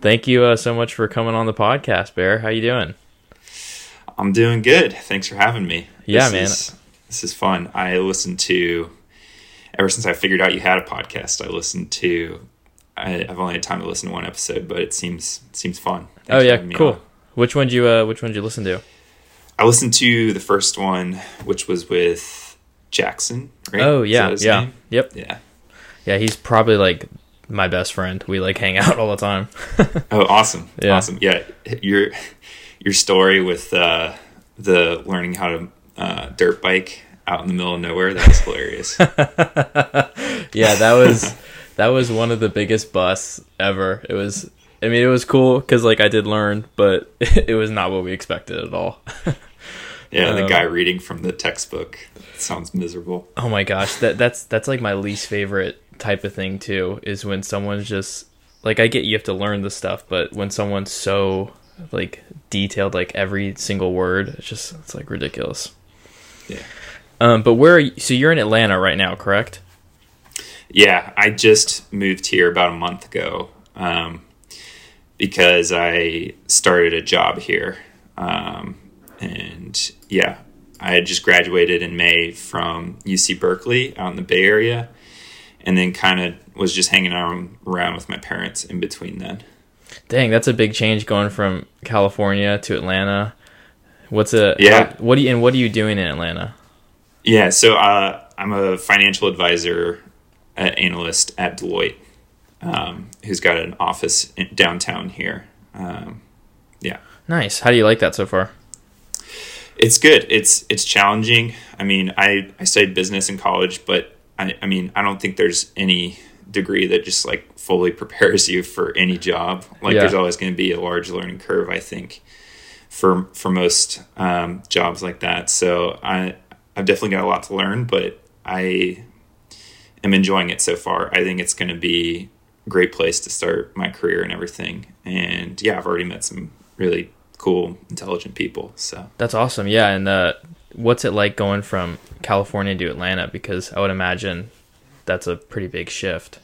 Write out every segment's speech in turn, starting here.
thank you so much for coming on the podcast, Bear. How you doing? I'm doing good. Thanks for having me. Yeah, man. This is fun. I listened to, ever since I figured out you had a podcast, I've only had time to listen to one episode, but it seems fun. Thanks. Oh yeah, cool. Which one did you listen to? I listened to the first one, which was with Jackson, right? Oh yeah, yeah, name? Yep, yeah, yeah. He's probably like my best friend. We like hang out all the time. Oh, awesome! Yeah. Awesome. Yeah, your story with the learning how to dirt bike out in the middle of nowhere—that was hilarious. Yeah, that was one of the biggest busts ever. It was. I mean, it was cool because, like, I did learn, but it was not what we expected at all. Yeah, the guy reading from the textbook. That sounds miserable. Oh, my gosh. That's like, my least favorite type of thing, too, is when someone's just... Like, I get you have to learn the stuff, but when someone's so, like, detailed, like, every single word, it's like, ridiculous. Yeah. But where are you... So you're in Atlanta right now, correct? Yeah, I just moved here about a month ago. Because I started a job here. And yeah, I had just graduated in May from UC Berkeley out in the Bay Area, and then kind of was just hanging around with my parents in between then. Dang, that's a big change going from California to Atlanta. What are you doing in Atlanta? Yeah, so I'm a financial advisor, analyst at Deloitte. Who's got an office downtown here. Yeah. Nice. How do you like that so far? It's good. It's challenging. I mean, I studied business in college, but I mean, I don't think there's any degree that just like fully prepares you for any job. Like There's always going to be a large learning curve, I think, for most jobs like that. So I've definitely got a lot to learn, but I am enjoying it so far. I think it's going to be great place to start my career and everything. And yeah, I've already met some really cool, intelligent people. So that's awesome. Yeah. And what's it like going from California to Atlanta? Because I would imagine that's a pretty big shift.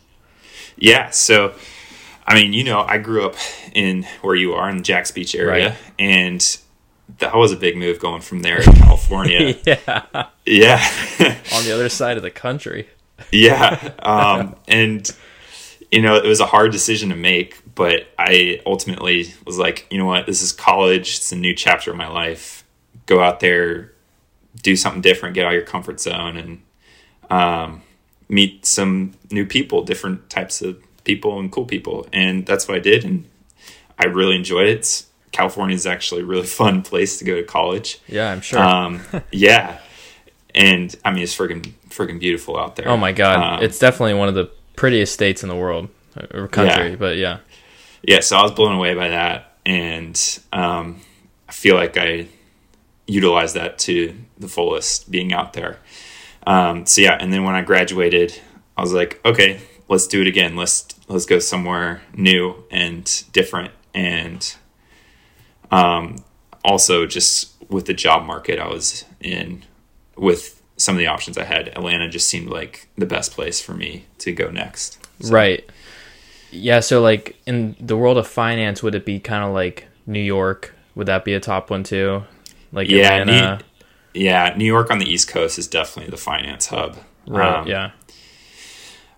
Yeah. So, I mean, you know, I grew up in where you are in the Jacks Beach area, right? And that was a big move going from there to California. Yeah. Yeah. On the other side of the country. Yeah. And you know, it was a hard decision to make, but I ultimately was like, you know what, this is college. It's a new chapter of my life. Go out there, do something different, get out of your comfort zone, and meet some new people, different types of people and cool people. And that's what I did. And I really enjoyed it. California is actually a really fun place to go to college. Yeah, I'm sure. Yeah. And I mean, it's friggin' beautiful out there. Oh my God. It's definitely one of the prettiest states in the world or country. Yeah. But yeah, so I was blown away by that, and I feel like I utilized that to the fullest being out there. So yeah, and then when I graduated, I was like, okay, let's do it again. Let's go somewhere new and different. And also just with the job market I was in, with some of the options I had, Atlanta just seemed like the best place for me to go next. So. Right. Yeah. So like in the world of finance, would it be kind of like New York? Would that be a top one too? Like Atlanta? Yeah. New York on the East Coast is definitely the finance hub. Right. Yeah.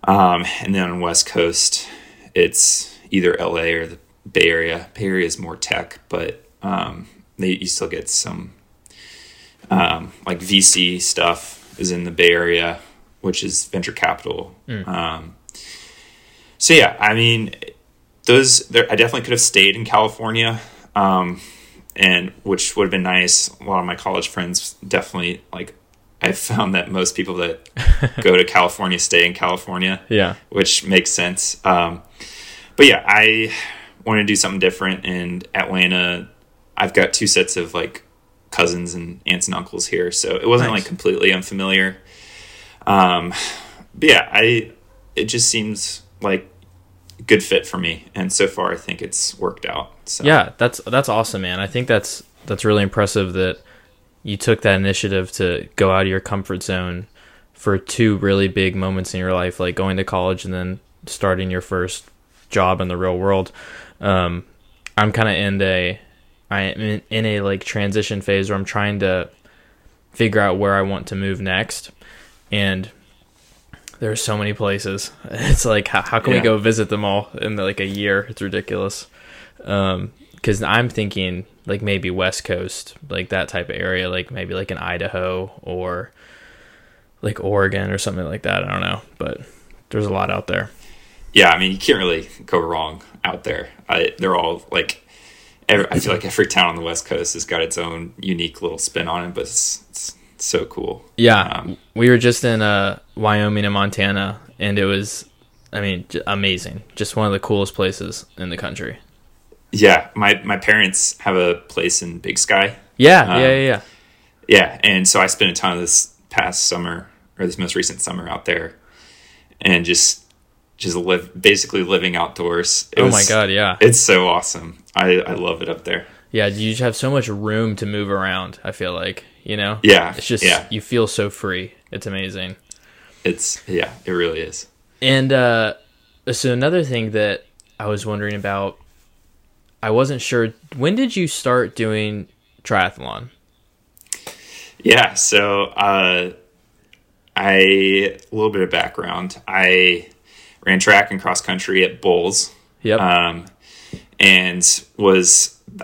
And then on the West Coast, it's either LA or the Bay Area. Bay Area is more tech, but you still get some like VC stuff is in the Bay Area, which is venture capital. So yeah, I mean, I definitely could have stayed in California, and which would have been nice. A lot of my college friends definitely, like, I found that most people that go to California stay in California. Yeah, which makes sense. But yeah, I wanted to do something different in Atlanta. I've got two sets of like cousins and aunts and uncles here, so it wasn't nice. Like completely unfamiliar. But yeah, it just seems like a good fit for me, and so far I think it's worked out. So yeah, that's awesome, man. I think that's really impressive that you took that initiative to go out of your comfort zone for two really big moments in your life, like going to college and then starting your first job in the real world. I'm kind of I am in a like transition phase where I'm trying to figure out where I want to move next. And there's so many places. It's like, how can we go visit them all in like a year? It's ridiculous. Cause I'm thinking like maybe West Coast, like that type of area, like maybe like in Idaho or like Oregon or something like that. I don't know, but there's a lot out there. Yeah. I mean, you can't really go wrong out there. They're all like, I feel like every town on the West Coast has got its own unique little spin on it, but it's so cool. Yeah. We were just in Wyoming and Montana, and it was, I mean, amazing. Just one of the coolest places in the country. Yeah. My parents have a place in Big Sky. Yeah. Yeah. And so I spent a ton of this most recent summer out there and just basically living outdoors. My God. Yeah. It's so awesome. I love it up there. Yeah. You just have so much room to move around. I feel like, you know? Yeah. It's just, you feel so free. It's amazing. It really is. And, so another thing that I was wondering about, I wasn't sure, when did you start doing triathlon? Yeah. So, a little bit of background. I ran track and cross country at Bulls. Yep. And that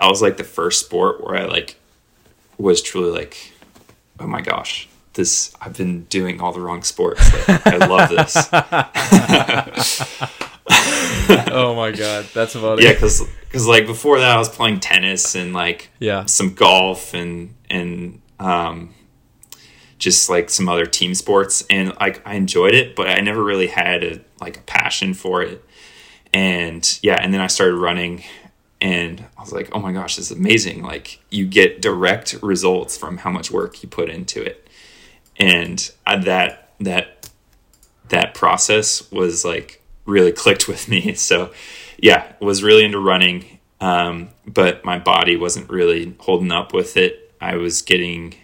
was like the first sport where I like was truly like, oh my gosh, I've been doing all the wrong sports. Like, I love this. Oh my God. That's funny. Yeah. Cause like before that I was playing tennis and like some golf and just like some other team sports. And like, I enjoyed it, but I never really had a passion for it. And and then I started running and I was like, oh my gosh, this is amazing. Like you get direct results from how much work you put into it. And that process was like really clicked with me. So was really into running. But my body wasn't really holding up with it. I was getting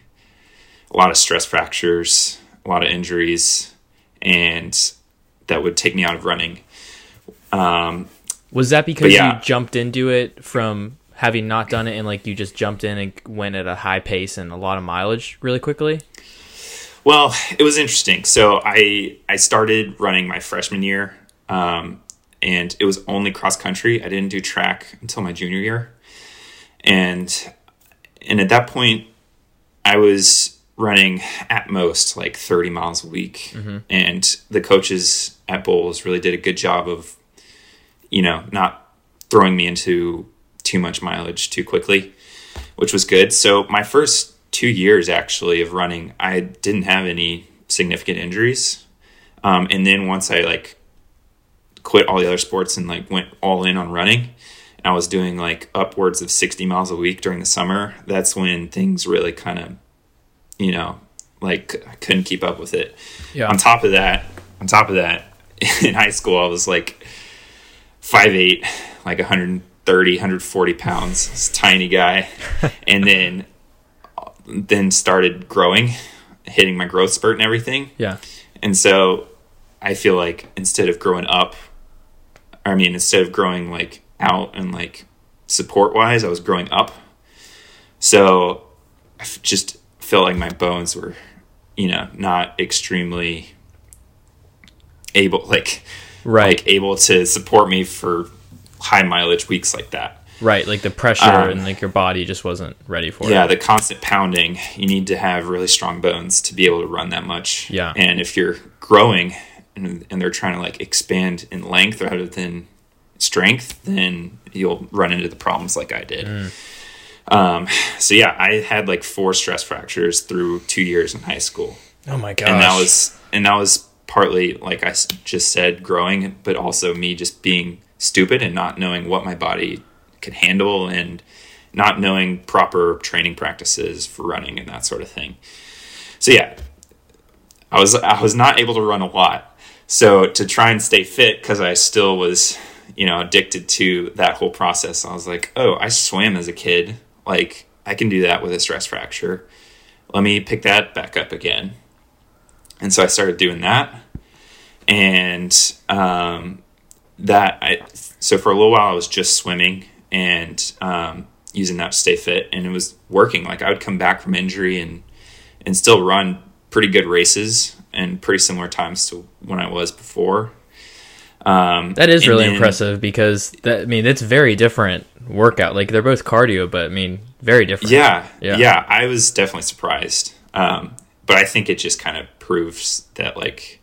a lot of stress fractures, a lot of injuries, and that would take me out of running. Was that because you jumped into it from having not done it and like you just jumped in and went at a high pace and a lot of mileage really quickly? Well, it was interesting. So I started running my freshman year, and it was only cross country. I didn't do track until my junior year. And at that point I was running at most like 30 miles a week. Mm-hmm. And the coaches at Bowles really did a good job of, you know, not throwing me into too much mileage too quickly, which was good. So my first 2 years actually of running, I didn't have any significant injuries. And then once I like quit all the other sports and like went all in on running, and I was doing like upwards of 60 miles a week during the summer, that's when things really kind of, you know, like I couldn't keep up with it. Yeah. On top of that, in high school, I was like 5'8", like 130, 140 pounds, this tiny guy. And then started growing, hitting my growth spurt and everything. Yeah. And so I feel like instead of growing like out and like support wise, I was growing up. So I just felt like my bones were, you know, not extremely able, like, right, like able to support me for high mileage weeks like that. Right, like the pressure and like your body just wasn't ready for it. Yeah, the constant pounding. You need to have really strong bones to be able to run that much. Yeah. And if you're growing and they're trying to like expand in length rather than strength, then you'll run into the problems like I did. So yeah, I had like 4 stress fractures through 2 years in high school. Oh my gosh. And that was partly, like I just said, growing, but also me just being stupid and not knowing what my body could handle and not knowing proper training practices for running and that sort of thing. So yeah, I was not able to run a lot. So to try and stay fit, because I still was, you know, addicted to that whole process, I was like, oh, I swam as a kid. Like, I can do that with a stress fracture. Let me pick that back up again. And so I started doing that, and So for a little while I was just swimming and using that to stay fit, and it was working. Like I would come back from injury and still run pretty good races and pretty similar times to when I was before. That is really impressive because it's very different workout. Like they're both cardio, but very different. Yeah. I was definitely surprised. But I think it just kind of proves that like,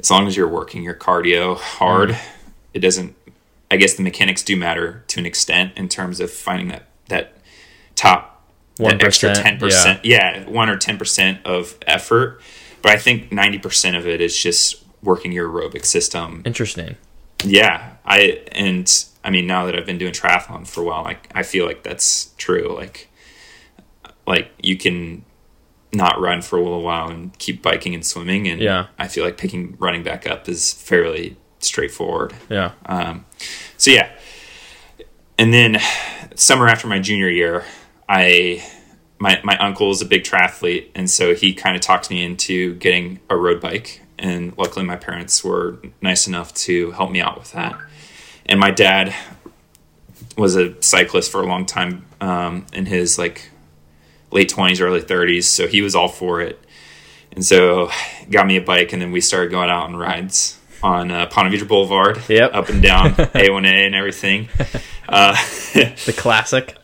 as long as you're working your cardio hard, it doesn't, I guess the mechanics do matter to an extent in terms of finding that top 1%, that extra 10%. Yeah. 1 or 10% of effort. But I think 90% of it is just working your aerobic system. Interesting. Yeah. Now that I've been doing triathlon for a while, I feel like that's true. Like you can not run for a little while and keep biking and swimming. And yeah. I feel like picking running back up is fairly straightforward. Yeah. And then summer after my junior year, my uncle is a big triathlete. And so he kind of talked me into getting a road bike. And luckily my parents were nice enough to help me out with that. And my dad was a cyclist for a long time, in his late 20s, early 30s. So he was all for it. And so got me a bike, and then we started going out on rides on Ponte Vedra Boulevard, up and down A1A and everything. The classic.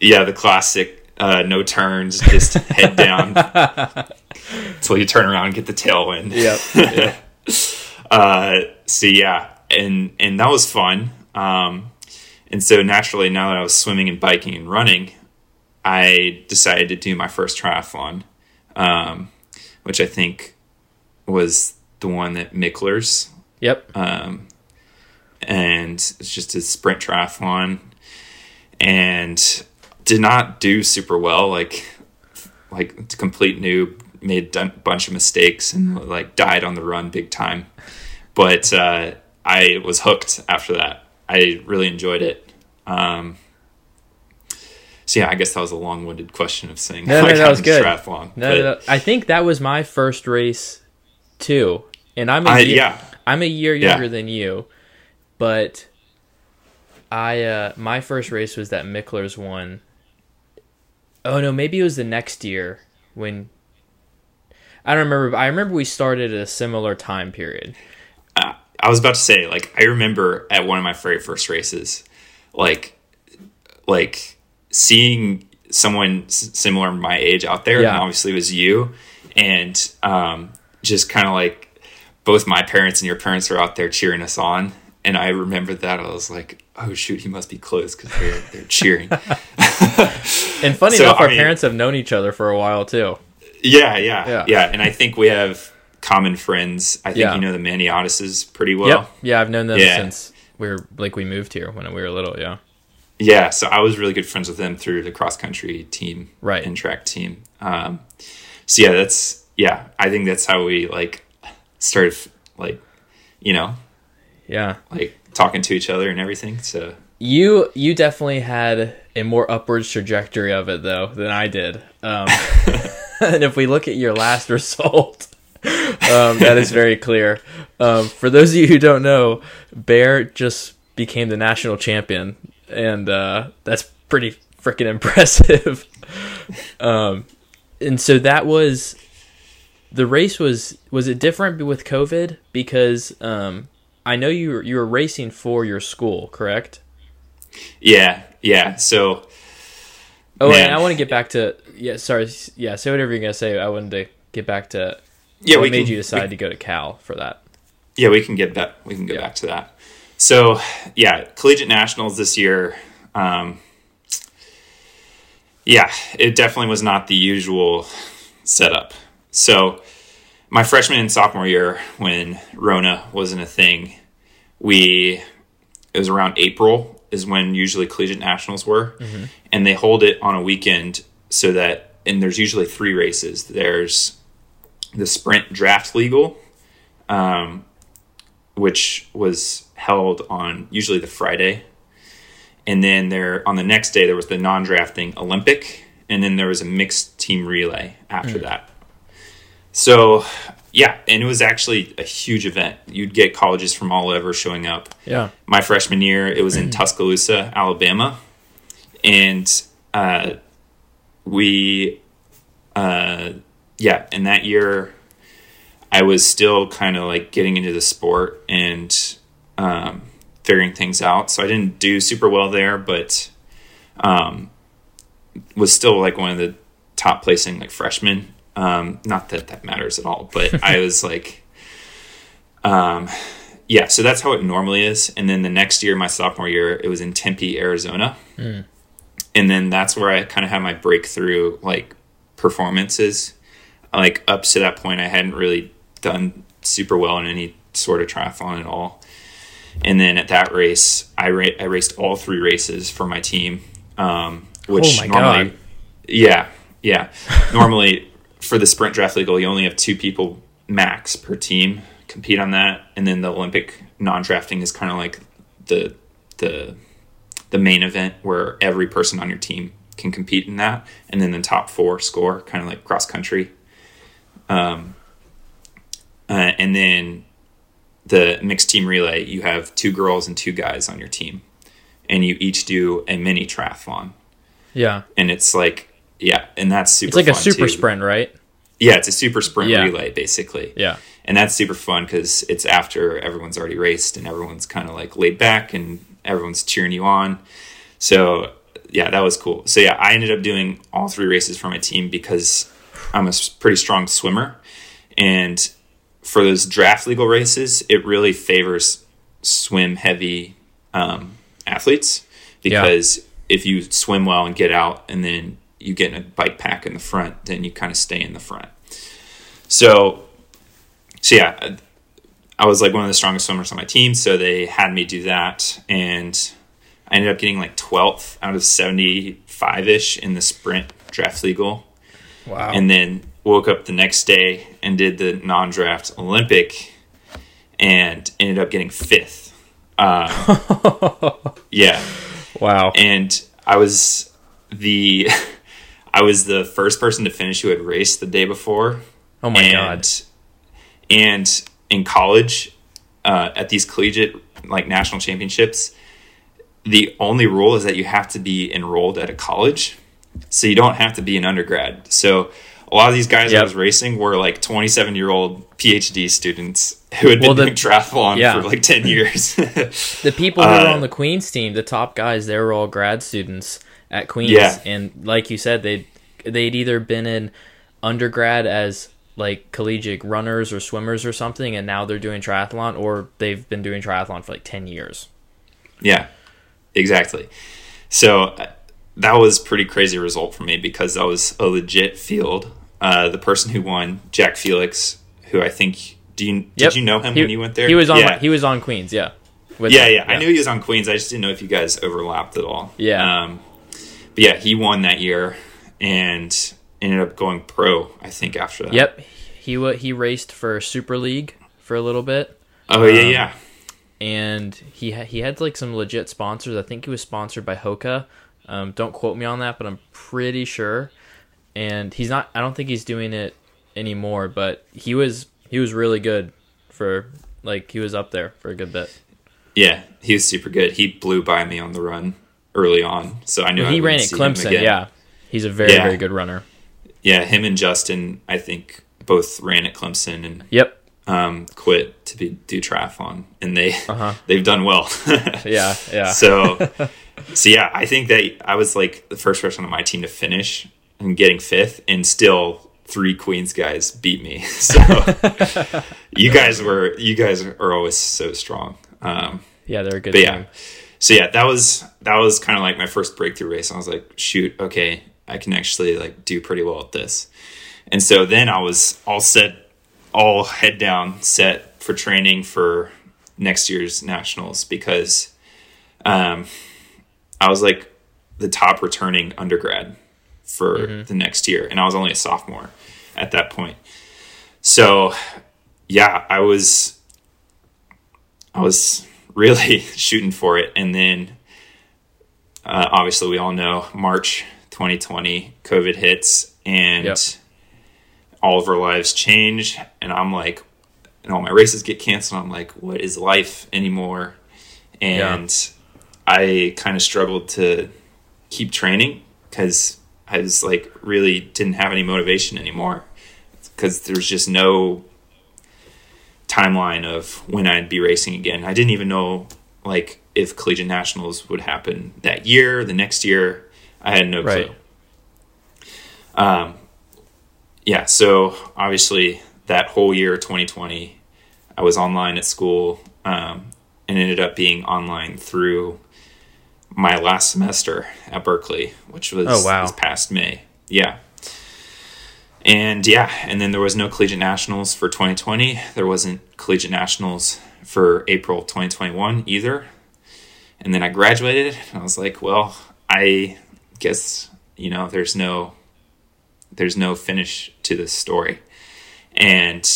Yeah, the classic. No turns, just head down until you turn around and get the tailwind. Yep. And that was fun. And so naturally, now that I was swimming and biking and running, I decided to do my first triathlon, which I think was the one at Mickler's. Yep. And it's just a sprint triathlon, and did not do super well. Like to complete noob, made a bunch of mistakes and died on the run big time. But I was hooked after that. I really enjoyed it. I guess that was a long-winded question of saying that was good. Triathlon. No. I think that was my first race too, and I'm a year younger than you, but my first race was that Mickler's one. Oh no, maybe it was the next year when I don't remember. But I remember we started at a similar time period. I was about to say, I remember at one of my very first races, seeing someone similar my age out there, and obviously it was you, and just kind of both my parents and your parents were out there cheering us on, and I remember that I was like, oh shoot, he must be close because they're cheering. And funny enough, our parents have known each other for a while too. Yeah. And I think we have common friends. I think you know the Maniotises pretty well. Yep. Yeah, I've known them since we moved here when we were little. Yeah. Yeah, so I was really good friends with them through the cross-country team and track team. I think that's how we, started, talking to each other and everything, so. You definitely had a more upwards trajectory of it, though, than I did. And if we look at your last result, that is very clear. For those of you who don't know, Bear just became the national champion. And that's pretty freaking impressive. And so that was the race. Was it different with COVID? Because I know you were racing for your school, correct? Yeah. So, I want to get back to sorry. Yeah, say whatever you're gonna say. I wanted to get back to what made you decide to go to Cal for that. Yeah, we can get that. We can go back to that. So, Collegiate Nationals this year, it definitely was not the usual setup. So, my freshman and sophomore year, when Rona wasn't a thing, it was around April is when usually Collegiate Nationals were, and they hold it on a weekend so that, and there's usually three races. There's the Sprint Draft Legal, which was held on usually the Friday. And then on the next day, there was the non-drafting Olympic. And then there was a mixed team relay after that. So Yeah, and it was actually a huge event. You'd get colleges from all over showing up. Yeah. My freshman year, it was in Tuscaloosa, Alabama. And and that year I was still kind of like getting into the sport and figuring things out. So I didn't do super well there, but was still like one of the top placing like freshmen. Not that that matters at all, but I was like, so that's how it normally is. And then the next year, my sophomore year, it was in Tempe, Arizona. Mm. And then that's where I kind of had my breakthrough, like, performances. Like, up to that point, I hadn't really done super well in any sort of triathlon at all. And then at that race, I raced all three races for my team, which normally, normally for the sprint draft legal, you only have two people max per team compete on that. And then the Olympic non-drafting is kind of like the main event where every person on your team can compete in that. And then the top four score, kind of like cross country. And then the mixed team relay, you have two girls and two guys on your team and you each do a mini triathlon. Yeah. And it's like, yeah, and that's super fun. It's like a super sprint, right? Yeah, it's a super sprint relay, basically. Yeah. And that's super fun because it's after everyone's already raced and everyone's kind of like laid back and everyone's cheering you on. So, yeah, that was cool. So, yeah, I ended up doing all three races for my team because I'm a pretty strong swimmer. And for those draft legal races, it really favors swim-heavy athletes because if you swim well and get out and then you get in a bike pack in the front, then you kind of stay in the front. So yeah, I was like one of the strongest swimmers on my team. So they had me do that. And I ended up getting like 12th out of 75 ish in the sprint draft legal. Wow. And then woke up the next day and did the non-draft Olympic and ended up getting 5th. Yeah. Wow. And I was the first person to finish who had raced the day before. Oh my God. And in college, at these collegiate like national championships, the only rule is that you have to be enrolled at a college. So you don't have to be an undergrad. So a lot of these guys I was racing were like 27-year-old PhD students who had been doing triathlon for like 10 years. The people who were on the Queens team, the top guys, they were all grad students at Queens. Yeah. And like you said, they'd either been in undergrad as like collegiate runners or swimmers or something, and now they're doing triathlon, or they've been doing triathlon for like 10 years. Yeah, exactly. So that was pretty crazy result for me because that was a legit field. The person who won, Jack Felix, who I think, did you know him when you went there? He was on Queens. Yeah. I knew he was on Queens. I just didn't know if you guys overlapped at all. Yeah. But yeah, he won that year and ended up going pro, I think, after that. Yep. He raced for Super League for a little bit. Oh, yeah. And he had like some legit sponsors. I think he was sponsored by Hoka. Don't quote me on that, but I'm pretty sure. And he's not, I don't think he's doing it anymore, but he was really good for, like, he was up there for a good bit. Yeah, he was super good. He blew by me on the run early on, so I knew he ran at Clemson. Yeah, he's a very good runner. Yeah, him and Justin, I think, both ran at Clemson and quit to do triathlon, and they've done well. yeah. So yeah, I think that I was like the first person on my team to finish and getting 5th, and still 3 Queens guys beat me. So you guys are always so strong. Yeah, they're a good team. Yeah. So yeah, that was kind of like my first breakthrough race. I was like, shoot, okay, I can actually like do pretty well at this. And so then I was all set, all head down, set for training for next year's nationals because I was like the top returning undergrad for the next year. And I was only a sophomore at that point. So yeah, I was really shooting for it. And then obviously we all know March 2020 COVID hits and all of our lives change, and I'm like, and all my races get canceled. I'm like, what is life anymore? And I kind of struggled to keep training because I was like, really didn't have any motivation anymore because there's just no timeline of when I'd be racing again. I didn't even know like if Collegiate Nationals would happen that year, the next year. I had no clue. Yeah, so obviously that whole year, 2020, I was online at school, and ended up being online through my last semester at Berkeley, which was this past May. Yeah. And yeah, and then there was no Collegiate Nationals for 2020. There wasn't Collegiate Nationals for April 2021 either. And then I graduated, and I was like, well, I guess, you know, there's no finish to this story. And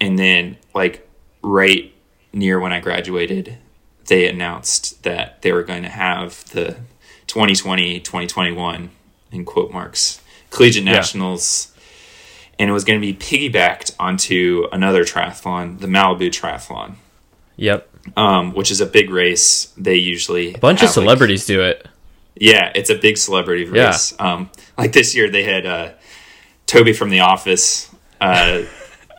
then like right near when I graduated, they announced that they were going to have the 2020, 2021 in quote marks Collegiate Nationals. And it was going to be piggybacked onto another triathlon, the Malibu Triathlon. Yep. Which is a big race. They usually a bunch of celebrities do it. Yeah. It's a big celebrity race. Like this year they had, Toby from The Office,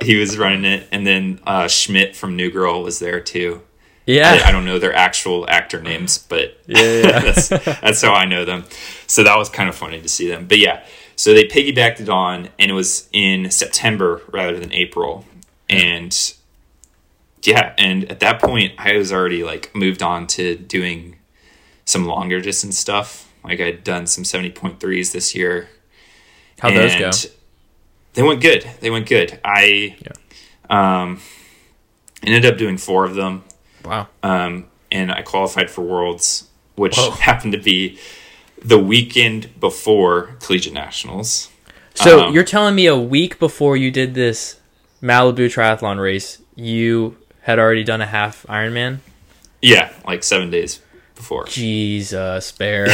he was running it, and then Schmidt from New Girl was there too. Yeah, I don't know their actual actor names, but that's how I know them. So that was kind of funny to see them. But yeah, so they piggybacked it on, and it was in September rather than April. And yeah, and at that point, I was already like moved on to doing some longer distance stuff. Like I'd done some 70.3s this year. How'd those go? They went good. I ended up doing 4 of them. Wow. And I qualified for Worlds, which happened to be the weekend before Collegiate Nationals. So you're telling me a week before you did this Malibu Triathlon race, you had already done a half Ironman? Yeah, like 7 days before. Jesus, bear.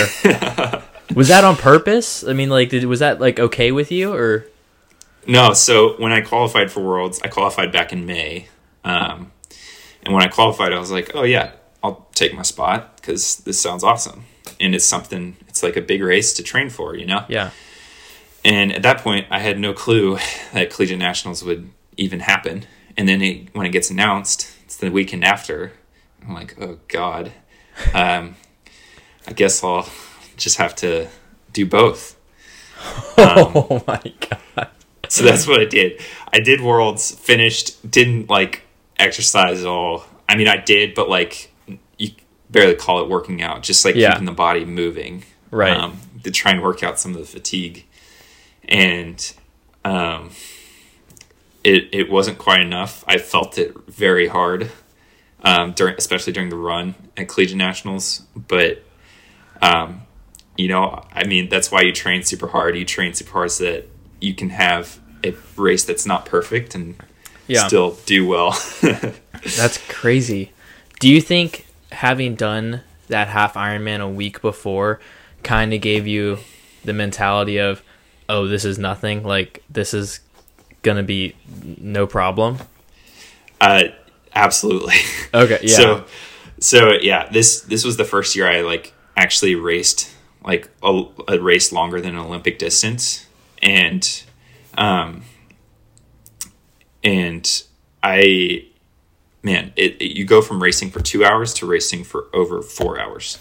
Was that on purpose? I mean, like, was that like okay with you, or? No, so when I qualified for Worlds, I qualified back in May. And when I qualified, I was like, oh yeah, I'll take my spot because this sounds awesome. And it's something, it's like a big race to train for, you know? Yeah. And at that point, I had no clue that Collegiate Nationals would even happen. And then when it gets announced, it's the weekend after. I'm like, oh God, I guess I'll just have to do both. Oh my God. So that's what I did. I did Worlds, finished, didn't like exercise at all. I mean, I did, but like you barely call it working out, just like keeping the body moving. Right. To try and work out some of the fatigue. And it wasn't quite enough. I felt it very hard, especially during the run at Collegiate Nationals. But, you know, I mean, that's why you train super hard. You train super hard so that you can have a race that's not perfect and still do well. That's crazy. Do you think having done that half Ironman a week before kind of gave you the mentality of, oh, this is nothing, like this is going to be no problem? Absolutely. Okay. Yeah. So yeah, this was the first year I like actually raced like a race longer than an Olympic distance. And I, man, you go from racing for 2 hours to racing for over 4 hours.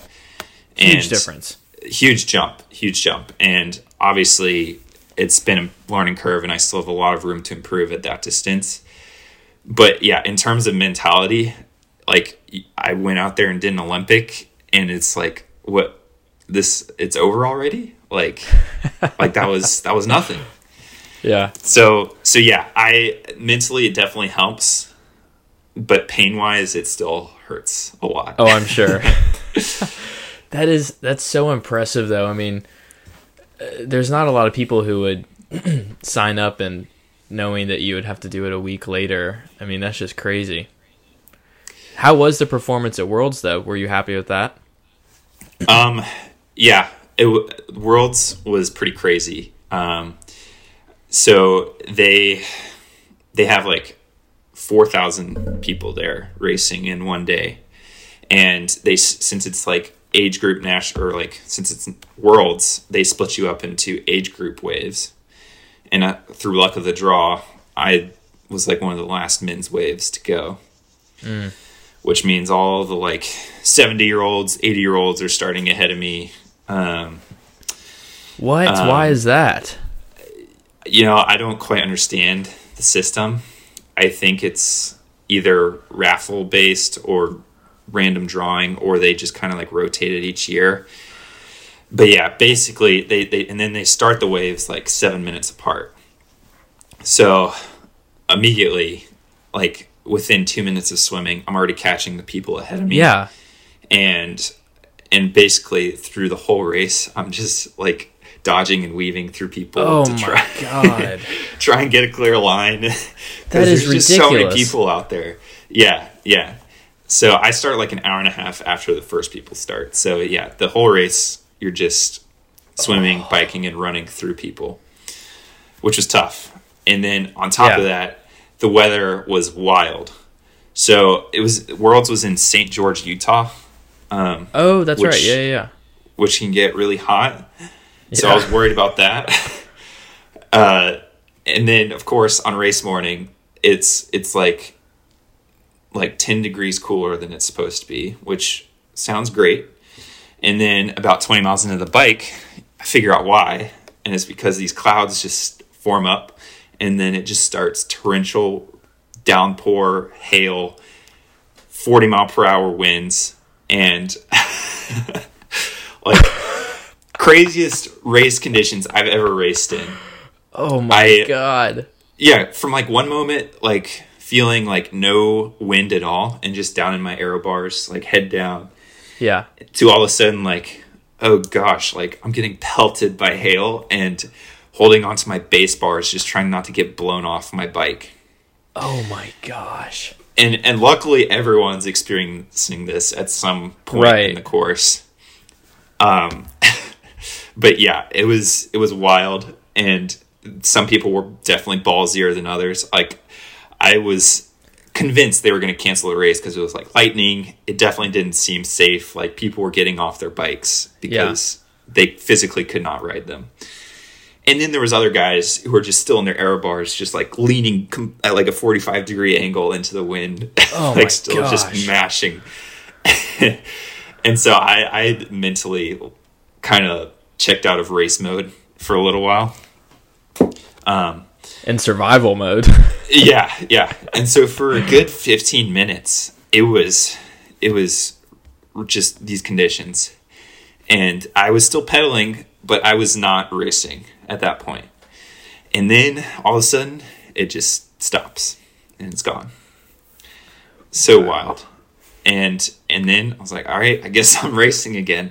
Huge difference. Huge jump. And obviously it's been a learning curve, and I still have a lot of room to improve at that distance. But yeah, in terms of mentality, like I went out there and did an Olympic, and it's like, what, this, it's over already? Like that was nothing. Yeah. So yeah, I mentally, it definitely helps, but pain wise, it still hurts a lot. Oh, I'm sure. That's so impressive though. I mean, there's not a lot of people who would sign up and knowing that you would have to do it a week later. I mean, that's just crazy. How was the performance at Worlds though? Were you happy with that? Yeah. Worlds was pretty crazy. So they have like 4,000 people there racing in one day. And they, since it's like age group national, or like since it's Worlds, they split you up into age group waves. And through luck of the draw, I was like one of the last men's waves to go, which means all the like 70-year-olds, 80-year-olds are starting ahead of me. What? Why is that? You know, I don't quite understand the system. I think it's either raffle based or random drawing, or they just kind of like rotate it each year. But yeah, basically they and then they start the waves like 7 minutes apart. So immediately, like within 2 minutes of swimming, I'm already catching the people ahead of me. Yeah. And basically through the whole race, I'm just like dodging and weaving through people to try try and get a clear line. That is ridiculous. There's just so many people out there. Yeah, yeah. So I start like an hour and a half after the first people start. So yeah, the whole race, you're just swimming, biking, and running through people, which was tough. And then on top of that, the weather was wild. So it was, Worlds was in St. George, Utah. Right. Yeah, yeah, yeah. Which can get really hot. So I was worried about that. And then, of course, on race morning, it's like 10 degrees cooler than it's supposed to be, which sounds great. And then about 20 miles into the bike, I figure out why. And it's because these clouds just form up, and then it just starts torrential downpour, hail, 40-mile-per-hour winds, and like... craziest race conditions I've ever raced in. Oh my God. Yeah, from like one moment, like feeling like no wind at all and just down in my aero bars, like head down. Yeah. To all of a sudden, like, oh gosh, like I'm getting pelted by hail and holding onto my base bars, just trying not to get blown off my bike. Oh my gosh. And luckily everyone's experiencing this at some point in the course. But yeah, it was wild, and some people were definitely ballsier than others. Like, I was convinced they were going to cancel the race because it was like lightning. It definitely didn't seem safe. Like, people were getting off their bikes because they physically could not ride them. And then there was other guys who were just still in their aero bars, just like leaning at like a 45-degree angle into the wind, just mashing. And so I mentally kind of checked out of race mode for a little while, in survival mode. yeah And so for a good 15 minutes it was just these conditions, and I was still pedaling, but I was not racing at that point. And then all of a sudden it just stops and it's gone. So wild. And then I was like, all right, I guess I'm racing again.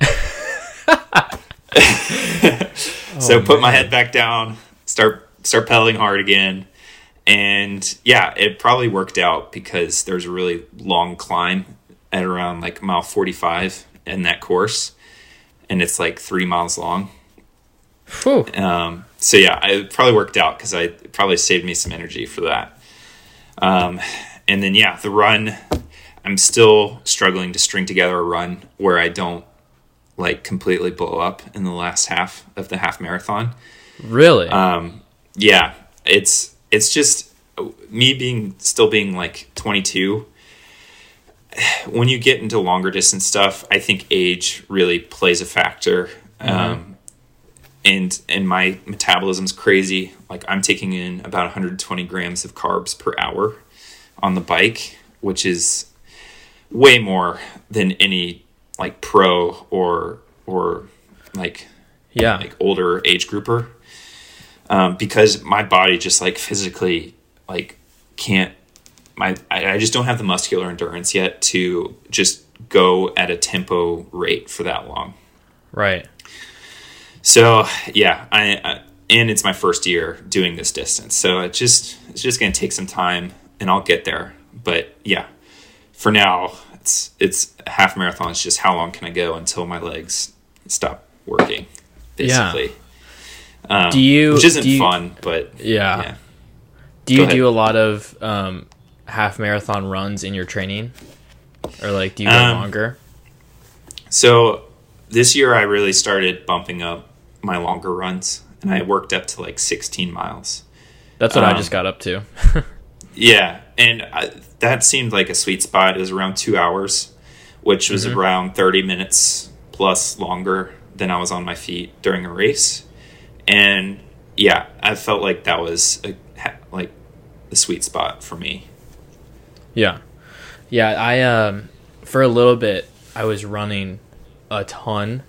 So put my head back down, start pedaling hard again. And yeah, it probably worked out because there's a really long climb at around like mile 45 in that course, and it's like 3 miles long. Whew. So yeah, it probably worked out because it probably saved me some energy for that. And then yeah, the run, I'm still struggling to string together a run where I don't like completely blow up in the last half of the half marathon. Really? Yeah, it's just me being like 22. When you get into longer distance stuff, I think age really plays a factor. Mm-hmm. And my metabolism's crazy. Like, I'm taking in about 120 grams of carbs per hour on the bike, which is way more than any like pro or like older age grouper, because my body just like physically like can't, I just don't have the muscular endurance yet to just go at a tempo rate for that long. Right. So yeah, and it's my first year doing this distance. So it's just going to take some time, and I'll get there. But yeah, for now, it's half marathon. It's just how long can I go until my legs stop working, basically. Which isn't fun, but yeah. Do you do a lot of half marathon runs in your training, or like do you go longer? So this year I really started bumping up my longer runs, and I worked up to like 16 miles. That's what I just got up to. Yeah, and that seemed like a sweet spot. It was around 2 hours, which was around 30 minutes plus longer than I was on my feet during a race. And yeah, I felt like that was like the sweet spot for me. Yeah. I for a little bit I was running a ton.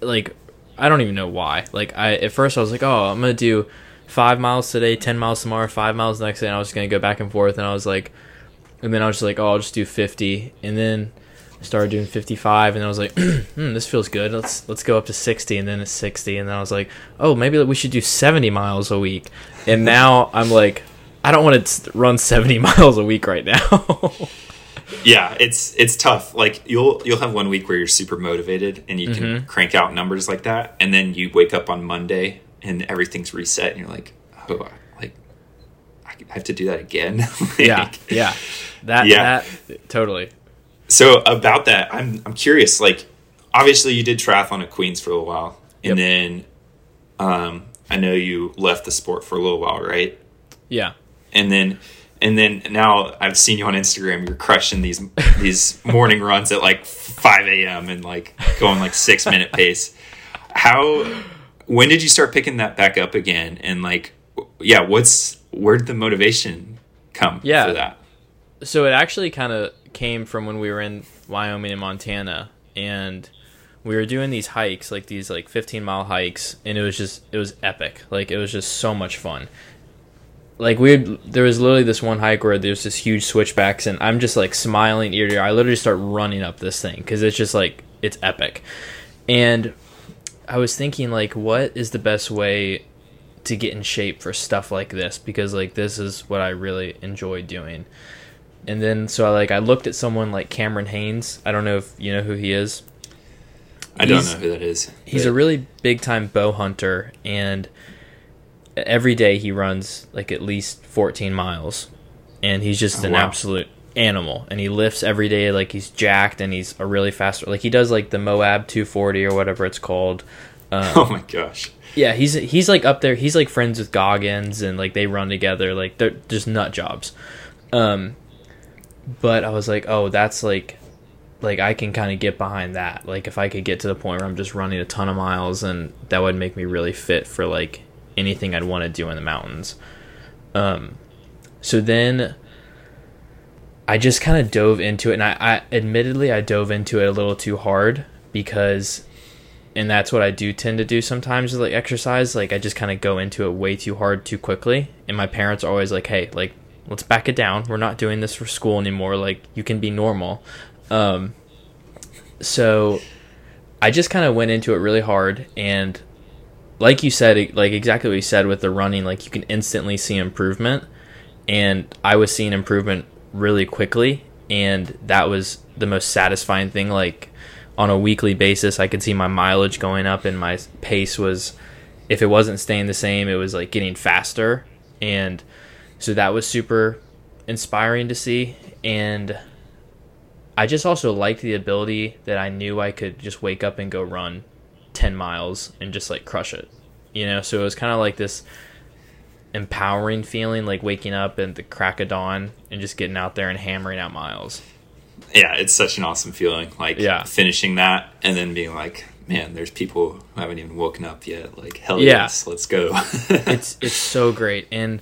Like I don't even know why. Like at first I was like, oh, I'm gonna do 5 miles today, 10 miles tomorrow, 5 miles the next day, and I was just gonna go back and forth. And I was like, and then I was just like, oh, I'll just do 50, and then I started doing 55, and I was like, this feels good. Let's go up to 60, and then it's 60, and then I was like, oh, maybe we should do 70 miles a week. And now I'm like, I don't want to run 70 miles a week right now. Yeah, it's tough. Like you'll have 1 week where you're super motivated and you can crank out numbers like that, and then you wake up on Monday and everything's reset, and you're like, oh, like I have to do that again. Like, that totally. So about that, I'm curious, like, obviously you did triathlon at Queens for a little while, and then I know you left the sport for a little while, right? Yeah. And then now I've seen you on Instagram, you're crushing these morning runs at like 5 a.m. and like going like 6 minute pace. When did you start picking that back up again? And like, yeah, where'd the motivation come for that? So it actually kind of came from when we were in Wyoming and Montana, and we were doing these hikes, like these like 15-mile hikes, and it was epic. Like it was just so much fun. Like there was literally this one hike where there's this huge switchbacks, and I'm just like smiling ear to ear. I literally start running up this thing because it's just like it's epic. And I was thinking, like, what is the best way to get in shape for stuff like this? Because, like, this is what I really enjoy doing. And then, so, I looked at someone like Cameron Haines. I don't know if you know who he is. I don't know who that is. He's a really big-time bow hunter, and every day he runs, like, at least 14 miles. And he's just an absolute animal, and he lifts every day like he's jacked, and he's a really fast, like he does like the Moab 240 or whatever it's called. Oh my gosh, yeah, he's like up there. He's like friends with Goggins, and like they run together, like they're just nut jobs. But I was like, oh, that's like I can kind of get behind that. Like if I could get to the point where I'm just running a ton of miles, and that would make me really fit for like anything I'd want to do in the mountains. So then I just kind of dove into it, and I admittedly I dove into it a little too hard, because, and that's what I do tend to do sometimes with like exercise, like I just kind of go into it way too hard too quickly. And my parents are always like, hey, like let's back it down, we're not doing this for school anymore, like you can be normal. So I just kind of went into it really hard, and like you said, like exactly what you said with the running, like you can instantly see improvement, and I was seeing improvement really quickly, and that was the most satisfying thing. Like on a weekly basis, I could see my mileage going up, and my pace was, if it wasn't staying the same, it was like getting faster. And so that was super inspiring to see. And I just also liked the ability that I knew I could just wake up and go run 10 miles and just like crush it, you know? So it was kind of like this empowering feeling, like waking up at the crack of dawn and just getting out there and hammering out miles. Yeah, it's such an awesome feeling, like finishing that and then being like, man, there's people who haven't even woken up yet, like hell yes, let's go. it's so great. And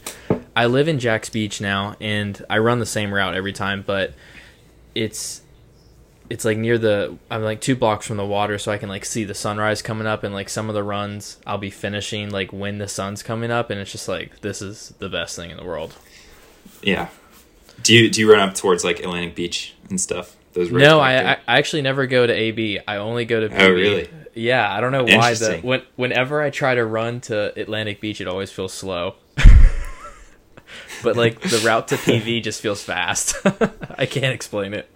I live in Jack's Beach now, and I run the same route every time, but it's like near the, I'm like 2 blocks from the water, so I can like see the sunrise coming up, and like some of the runs I'll be finishing like when the sun's coming up, and it's just like, this is the best thing in the world. Yeah. Do you run up towards like Atlantic Beach and stuff? Those races? No, I actually never go to AB. I only go to BB. Oh, really? Yeah. I don't know why. Whenever I try to run to Atlantic Beach, it always feels slow. But like the route to PV just feels fast. I can't explain it.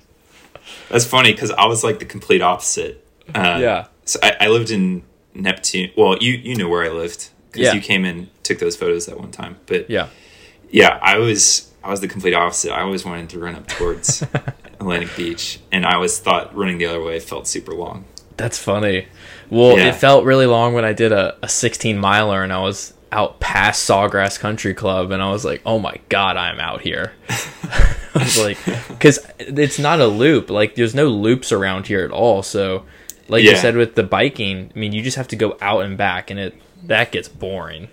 That's funny, because I was like the complete opposite. So I lived in Neptune. Well, you know where I lived. because you came and took those photos at one time. But yeah, I was the complete opposite. I always wanted to run up towards Atlantic Beach, and I always thought running the other way felt super long. That's funny. Well, it felt really long when I did a 16-miler, and I was out past Sawgrass Country Club, and I was like, oh my God, I'm out here. I was like, because it's not a loop. Like, there's no loops around here at all. So, like you said with the biking, I mean, you just have to go out and back, and that gets boring.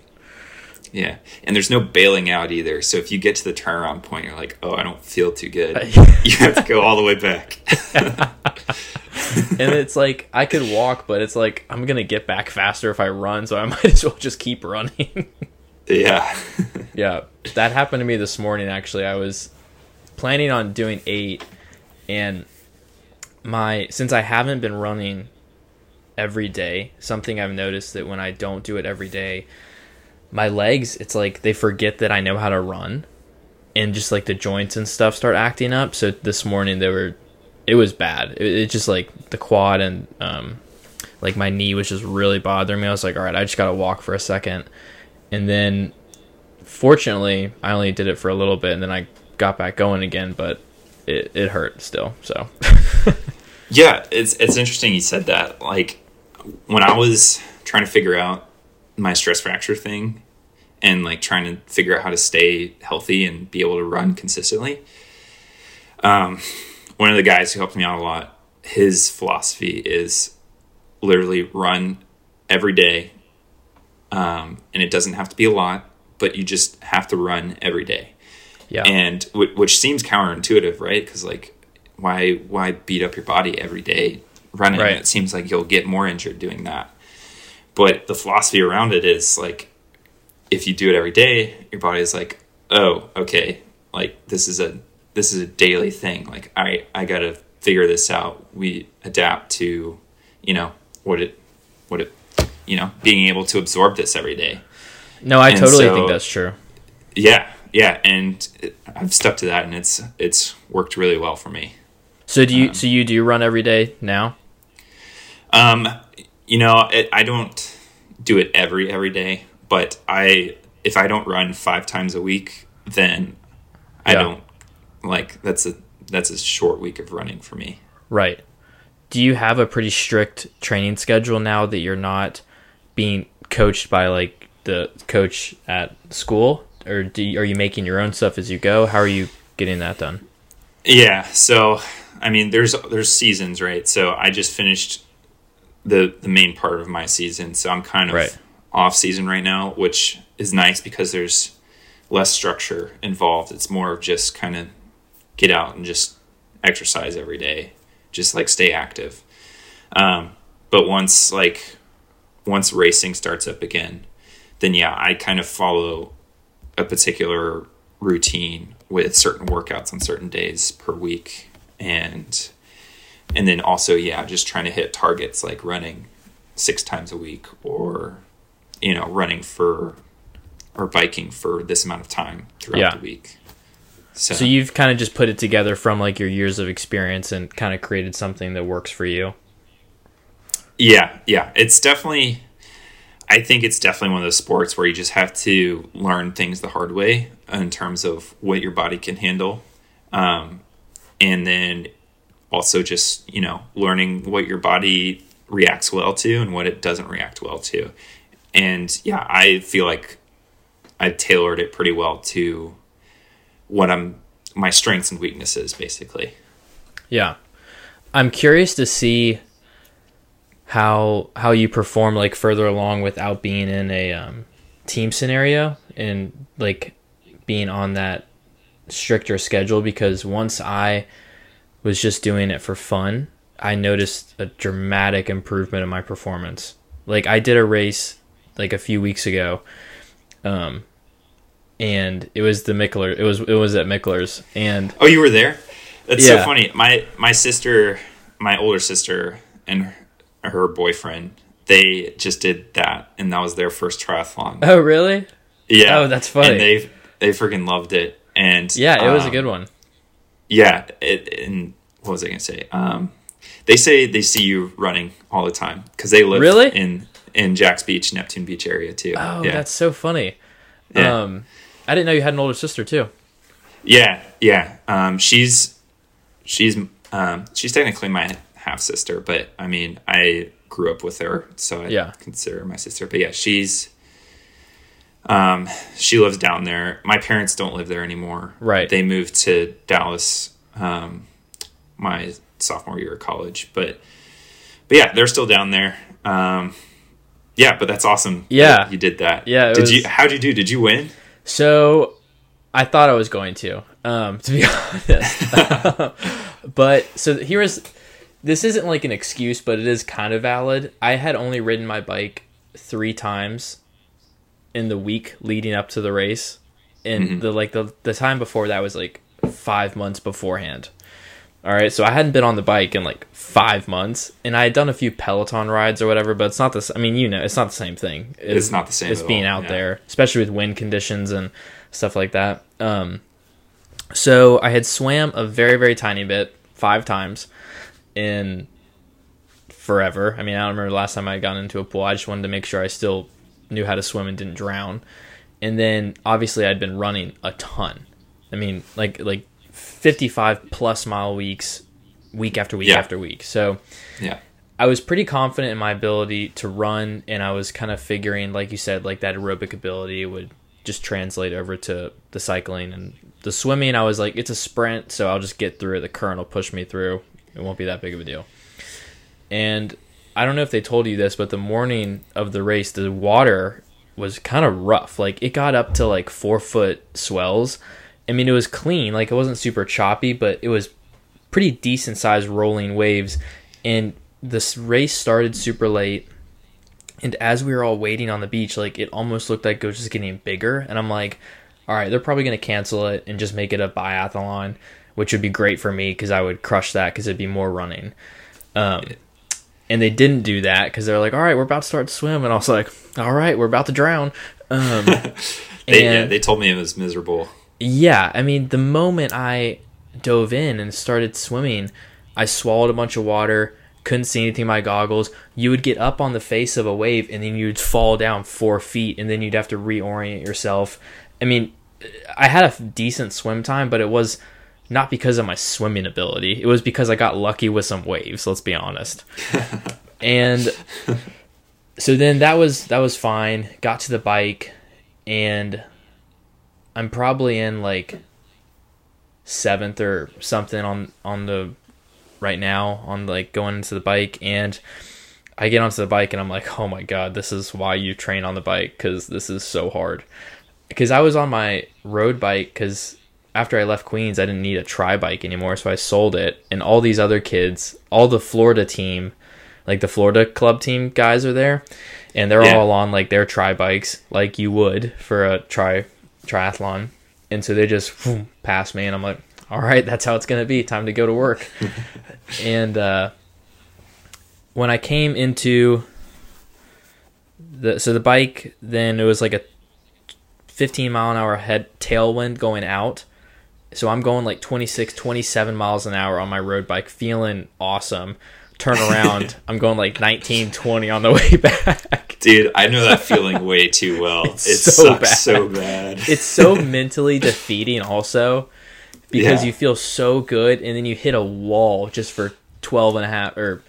Yeah, and there's no bailing out either. So if you get to the turnaround point, you're like, oh, I don't feel too good. You have to go all the way back. And it's like, I could walk, but it's like, I'm going to get back faster if I run, so I might as well just keep running. Yeah, that happened to me this morning, actually. I was planning on doing 8, and since I haven't been running every day, something I've noticed that when I don't do it every day, my legs, it's like they forget that I know how to run, and just like the joints and stuff start acting up. So this morning it was bad. It just like the quad and like my knee was just really bothering me. I was like, all right, I just got to walk for a second. And then fortunately I only did it for a little bit, and then I got back going again, but it hurt still. So yeah, it's interesting you said that. Like when I was trying to figure out my stress fracture thing and like trying to figure out how to stay healthy and be able to run consistently, one of the guys who helped me out a lot, his philosophy is literally run every day, and it doesn't have to be a lot, but you just have to run every day. Yeah, and which seems counterintuitive, right? Because like why beat up your body every day running? Right. It seems like you'll get more injured doing that. But the philosophy around it is like, if you do it every day, your body is like, oh, okay, like this is a daily thing. Like I gotta figure this out. We adapt to, what it, being able to absorb this every day. No, I totally think that's true. Yeah, and I've stuck to that, and it's worked really well for me. So do you run every day now? I don't do it every day, but if I don't run 5 times a week, then I don't, like, that's a short week of running for me. Right. Do you have a pretty strict training schedule now that you're not being coached by like the coach at school, or are you making your own stuff as you go? How are you getting that done? Yeah. So, I mean, there's seasons, right? So I just finished the main part of my season, so I'm kind of off season right now, which is nice because there's less structure involved. It's more of just kind of get out and just exercise every day, just like stay active. But once racing starts up again, then I kind of follow a particular routine with certain workouts on certain days per week, and then also, just trying to hit targets like running 6 times a week, or, running or biking for this amount of time throughout the week. So you've kind of just put it together from like your years of experience and kind of created something that works for you. Yeah. I think it's definitely one of those sports where you just have to learn things the hard way in terms of what your body can handle. And then also just, learning what your body reacts well to and what it doesn't react well to. And I feel like I've tailored it pretty well to what my strengths and weaknesses, basically. Yeah. I'm curious to see how you perform like further along without being in a team scenario and like being on that stricter schedule, because once I was just doing it for fun, I noticed a dramatic improvement in my performance. Like I did a race like a few weeks ago, and it was the Mickler's. It was at Mickler's. And oh, you were there? That's so funny. My sister, my older sister, and her boyfriend, they just did that, and that was their first triathlon. Oh, really? Yeah. Oh, that's funny. And they freaking loved it. And it was a good one. Yeah, and what was I gonna say? They say they see you running all the time because they live really in in Jack's Beach, Neptune Beach area too. Oh, yeah. That's so funny. Yeah. I didn't know you had an older sister too. Yeah. Yeah. She's technically my half sister, but I mean, I grew up with her, so I consider her my sister, but yeah, she lives down there. My parents don't live there anymore. Right. They moved to Dallas, my sophomore year of college, but yeah, they're still down there. Yeah, but that's awesome. Yeah. That you did that. Yeah. How'd you do? Did you win? So I thought I was going to be honest, but so this isn't like an excuse, but it is kind of valid. I had only ridden my bike 3 times in the week leading up to the race. And the time before that was like 5 months beforehand. All right, so I hadn't been on the bike in like 5 months, and I had done a few Peloton rides or whatever, but it's not this. I mean, it's not the same thing. It's not the same. It's being out there, especially with wind conditions and stuff like that. So I had swam a very, very tiny bit 5 times in forever. I mean, I don't remember the last time I had gotten into a pool. I just wanted to make sure I still knew how to swim and didn't drown. And then obviously I'd been running a ton. I mean, like 55 plus mile weeks, week after week after week. So yeah, I was pretty confident in my ability to run, and I was kind of figuring, like you said, like that aerobic ability would just translate over to the cycling and the swimming. I was like, it's a sprint, so I'll just get through it. The current will push me through. It won't be that big of a deal. And I don't know if they told you this, but the morning of the race, the water was kind of rough. Like it got up to like 4-foot swells. I mean, it was clean, like it wasn't super choppy, but it was pretty decent sized rolling waves. And this race started super late, and as we were all waiting on the beach, like it almost looked like it was just getting bigger. And I'm like, all right, they're probably going to cancel it and just make it a biathlon, which would be great for me because I would crush that because it'd be more running. And they didn't do that because they're like, all right, we're about to start to swim. And I was like, all right, we're about to drown. They told me it was miserable. Yeah, I mean, the moment I dove in and started swimming, I swallowed a bunch of water, couldn't see anything in my goggles. You would get up on the face of a wave, and then you'd fall down 4 feet, and then you'd have to reorient yourself. I mean, I had a decent swim time, but it was not because of my swimming ability. It was because I got lucky with some waves, let's be honest. And so then that was fine. Got to the bike, and I'm probably in like 7th or something on the right now on like going into the bike. And I get onto the bike and I'm like, oh my God, this is why you train on the bike. 'Cause this is so hard. 'Cause I was on my road bike. 'Cause after I left Queens, I didn't need a tri bike anymore. So I sold it. And all these other kids, all the Florida team, like the Florida club team guys are there, and they're all on like their tri bikes. Like you would for a triathlon, and so they just passed me, and I'm like, all right, that's how it's gonna be, time to go to work. And when I came into the bike, then it was like a 15 mile an hour head tailwind going out, so I'm going like 26-27 miles an hour on my road bike, feeling awesome. Turn around, I'm going like 19-20 on the way back. Dude, I know that feeling way too well. It sucks so bad. It's so mentally defeating also, because you feel so good, and then you hit a wall just for 12 and a half or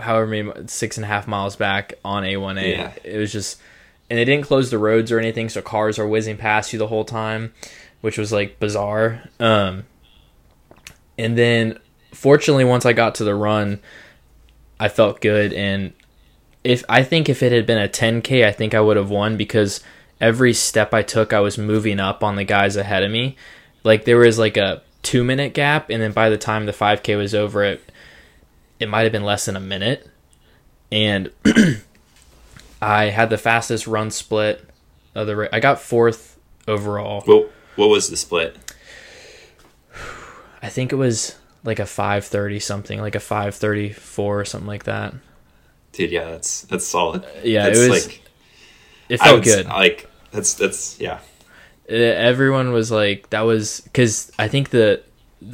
however many 6.5 miles back on A1A. Yeah. It was just, and they didn't close the roads or anything, so cars are whizzing past you the whole time, which was like bizarre. And then fortunately, once I got to the run, I felt good, and if it had been a 10K, I think I would have won, because every step I took, I was moving up on the guys ahead of me. Like there was like a 2-minute gap, and then by the time the 5K was over, it might have been less than a minute. And I had the fastest run split of the race. I got 4th overall. Well, what was the split? I think it was like a 5:30 something, like a 5:34 or something like that. Dude, yeah, that's solid. Yeah, it was like, it felt good. Like that's yeah. Everyone was like, that was because I think the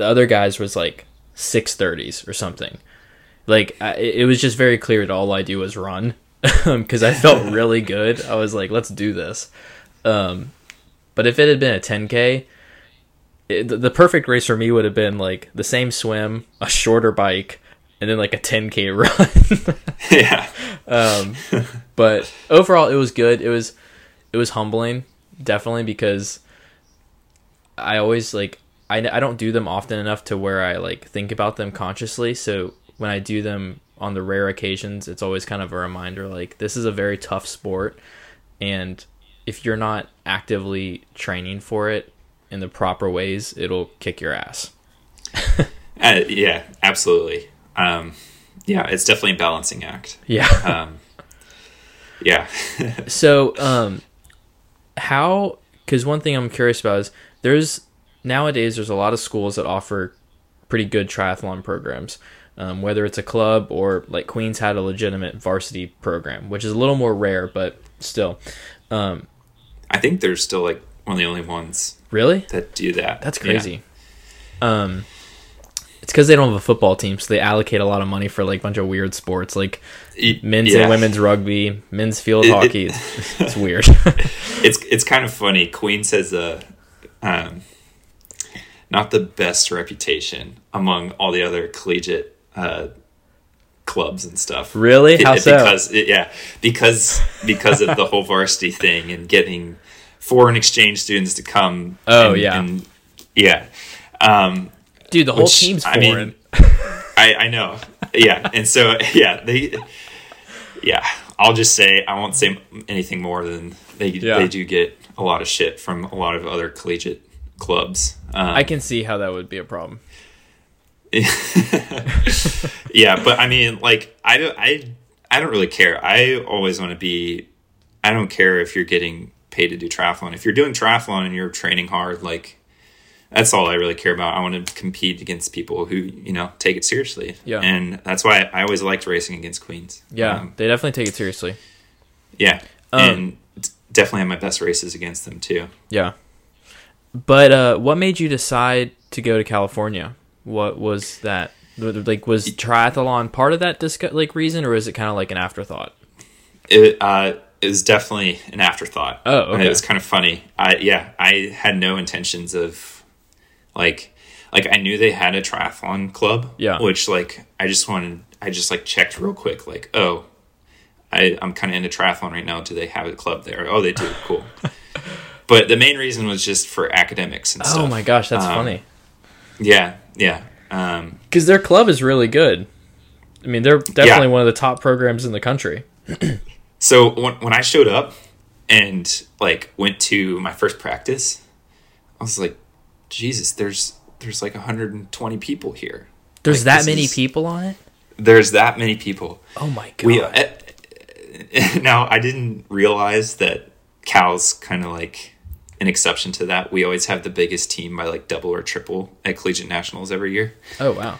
other guys was like 6:30s or something. Like it was just very clear that all I do was run, because I felt really good. I was like, let's do this. But if it had been a 10K, the perfect race for me would have been like the same swim, a shorter bike, and then like a 10K run. Yeah. But overall, it was good. It was humbling, definitely, because I always like, I don't do them often enough to where I like think about them consciously. So when I do them on the rare occasions, it's always kind of a reminder, like, this is a very tough sport. And if you're not actively training for it in the proper ways, it'll kick your ass. Yeah, absolutely. Yeah, it's definitely a balancing act. Yeah. Yeah. So, because one thing I'm curious about is nowadays there's a lot of schools that offer pretty good triathlon programs, whether it's a club or like Queens had a legitimate varsity program, which is a little more rare, but still. I think they're still like one of the only ones really that do that. That's crazy. Yeah. It's because they don't have a football team, so they allocate a lot of money for like a bunch of weird sports, like men's and women's rugby, men's field hockey. It's weird. It's kind of funny. Queens has a not the best reputation among all the other collegiate clubs and stuff. Really? How so? Because of the whole varsity thing and getting foreign exchange students to come. Oh, and, yeah. And, yeah. Dude, the whole team's foreign. I mean, I know. Yeah. And so, yeah, I'll just say, I won't say anything more than they do get a lot of shit from a lot of other collegiate clubs. I can see how that would be a problem. Yeah. But I mean, like, I don't really care. I always want to be, I don't care if you're getting paid to do triathlon. If you're doing triathlon and you're training hard, like, that's all I really care about. I want to compete against people who, you know, take it seriously. Yeah. And that's why I always liked racing against Queens. Yeah, they definitely take it seriously. Yeah. And definitely had my best races against them, too. Yeah. But what made you decide to go to California? What was that? Like, was triathlon part of that reason, or was it kind of like an afterthought? It was definitely an afterthought. Oh, okay. And it was kind of funny. I had no intentions of... Like I knew they had a triathlon club, which like I just checked real quick, like, oh, I'm kind of into triathlon right now. Do they have a club there? Oh, they do. Cool. But the main reason was just for academics and stuff. Oh my gosh, that's funny. Yeah, yeah. Because their club is really good. I mean, they're definitely one of the top programs in the country. So when I showed up and like went to my first practice, I was like, Jesus, there's like 120 people here. There's like, that many people on it? There's that many people. Oh my God. Now, I didn't realize that Cal's kind of like an exception to that. We always have the biggest team by like double or triple at Collegiate Nationals every year. Oh, wow.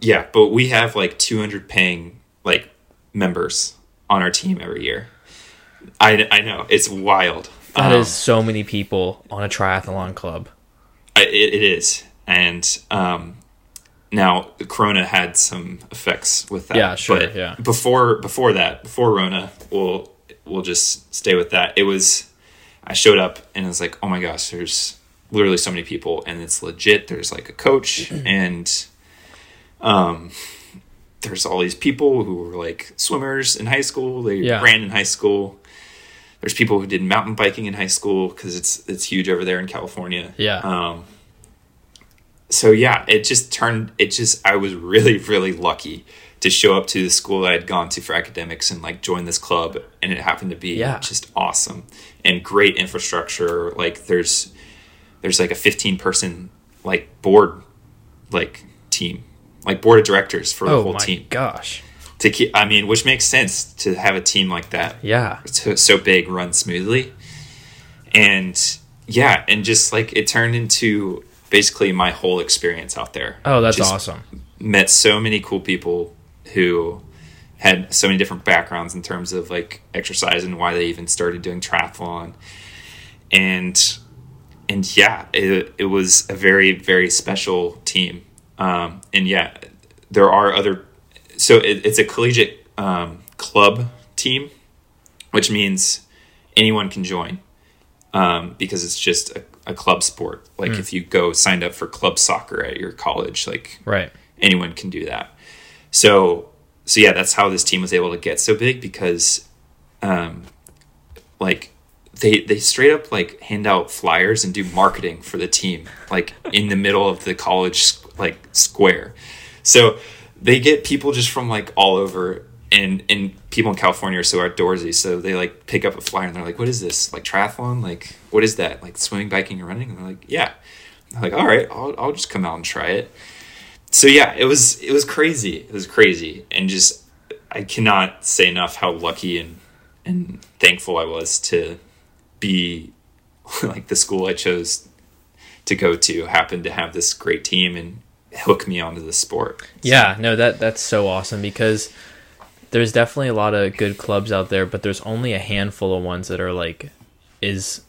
Yeah, but we have like 200 paying like members on our team every year. I know. It's wild. That is so many people on a triathlon club. It is. And now Corona had some effects with that. Yeah, sure. But yeah. Before Rona, we'll just stay with that. It was, I showed up and I was like, oh my gosh, there's literally so many people and it's legit. There's like a coach and there's all these people who were like swimmers in high school. They ran in high school. There's people who did mountain biking in high school because it's huge over there in California. Yeah. So yeah, I was really, really lucky to show up to the school that I had gone to for academics and like join this club. And it happened to be just awesome and great infrastructure. Like there's like a 15 person like board, like team, like board of directors for the whole team. Oh my gosh. Which makes sense to have a team like that. Yeah. So big, run smoothly. And yeah, and just like it turned into basically my whole experience out there. Oh, that's awesome. Met so many cool people who had so many different backgrounds in terms of like exercise and why they even started doing triathlon. And yeah, it was a very, very special team. There are other. So it's a collegiate club team, which means anyone can join, because it's just a club sport. Like if you go signed up for club soccer at your college, like anyone can do that. So yeah, that's how this team was able to get so big, because like they straight up like hand out flyers and do marketing for the team, like in the middle of the college like square. So they get people just from like all over, and people in California are so outdoorsy. So they like pick up a flyer and they're like, what is this? Like triathlon? Like, what is that? Like swimming, biking, and running? And they're like, yeah. I'm like, all right, I'll just come out and try it. So yeah, it was crazy. It was crazy. And just, I cannot say enough how lucky and thankful I was to be like the school I chose to go to happened to have this great team and hook me onto the sport. Yeah, no, that's so awesome, because there's definitely a lot of good clubs out there, but there's only a handful of ones that are like is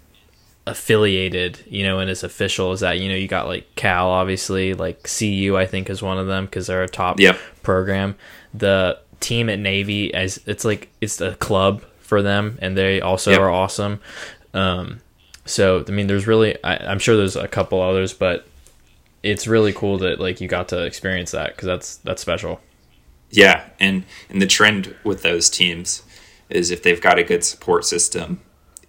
affiliated, you know, and as official as that. You know, you got like Cal, obviously, like CU I think is one of them because they're a top program. The team at Navy, as it's like it's a club for them, and they also are awesome. So I mean, there's really I'm sure there's a couple others, but it's really cool that like you got to experience that, because that's special. Yeah, and the trend with those teams is if they've got a good support system,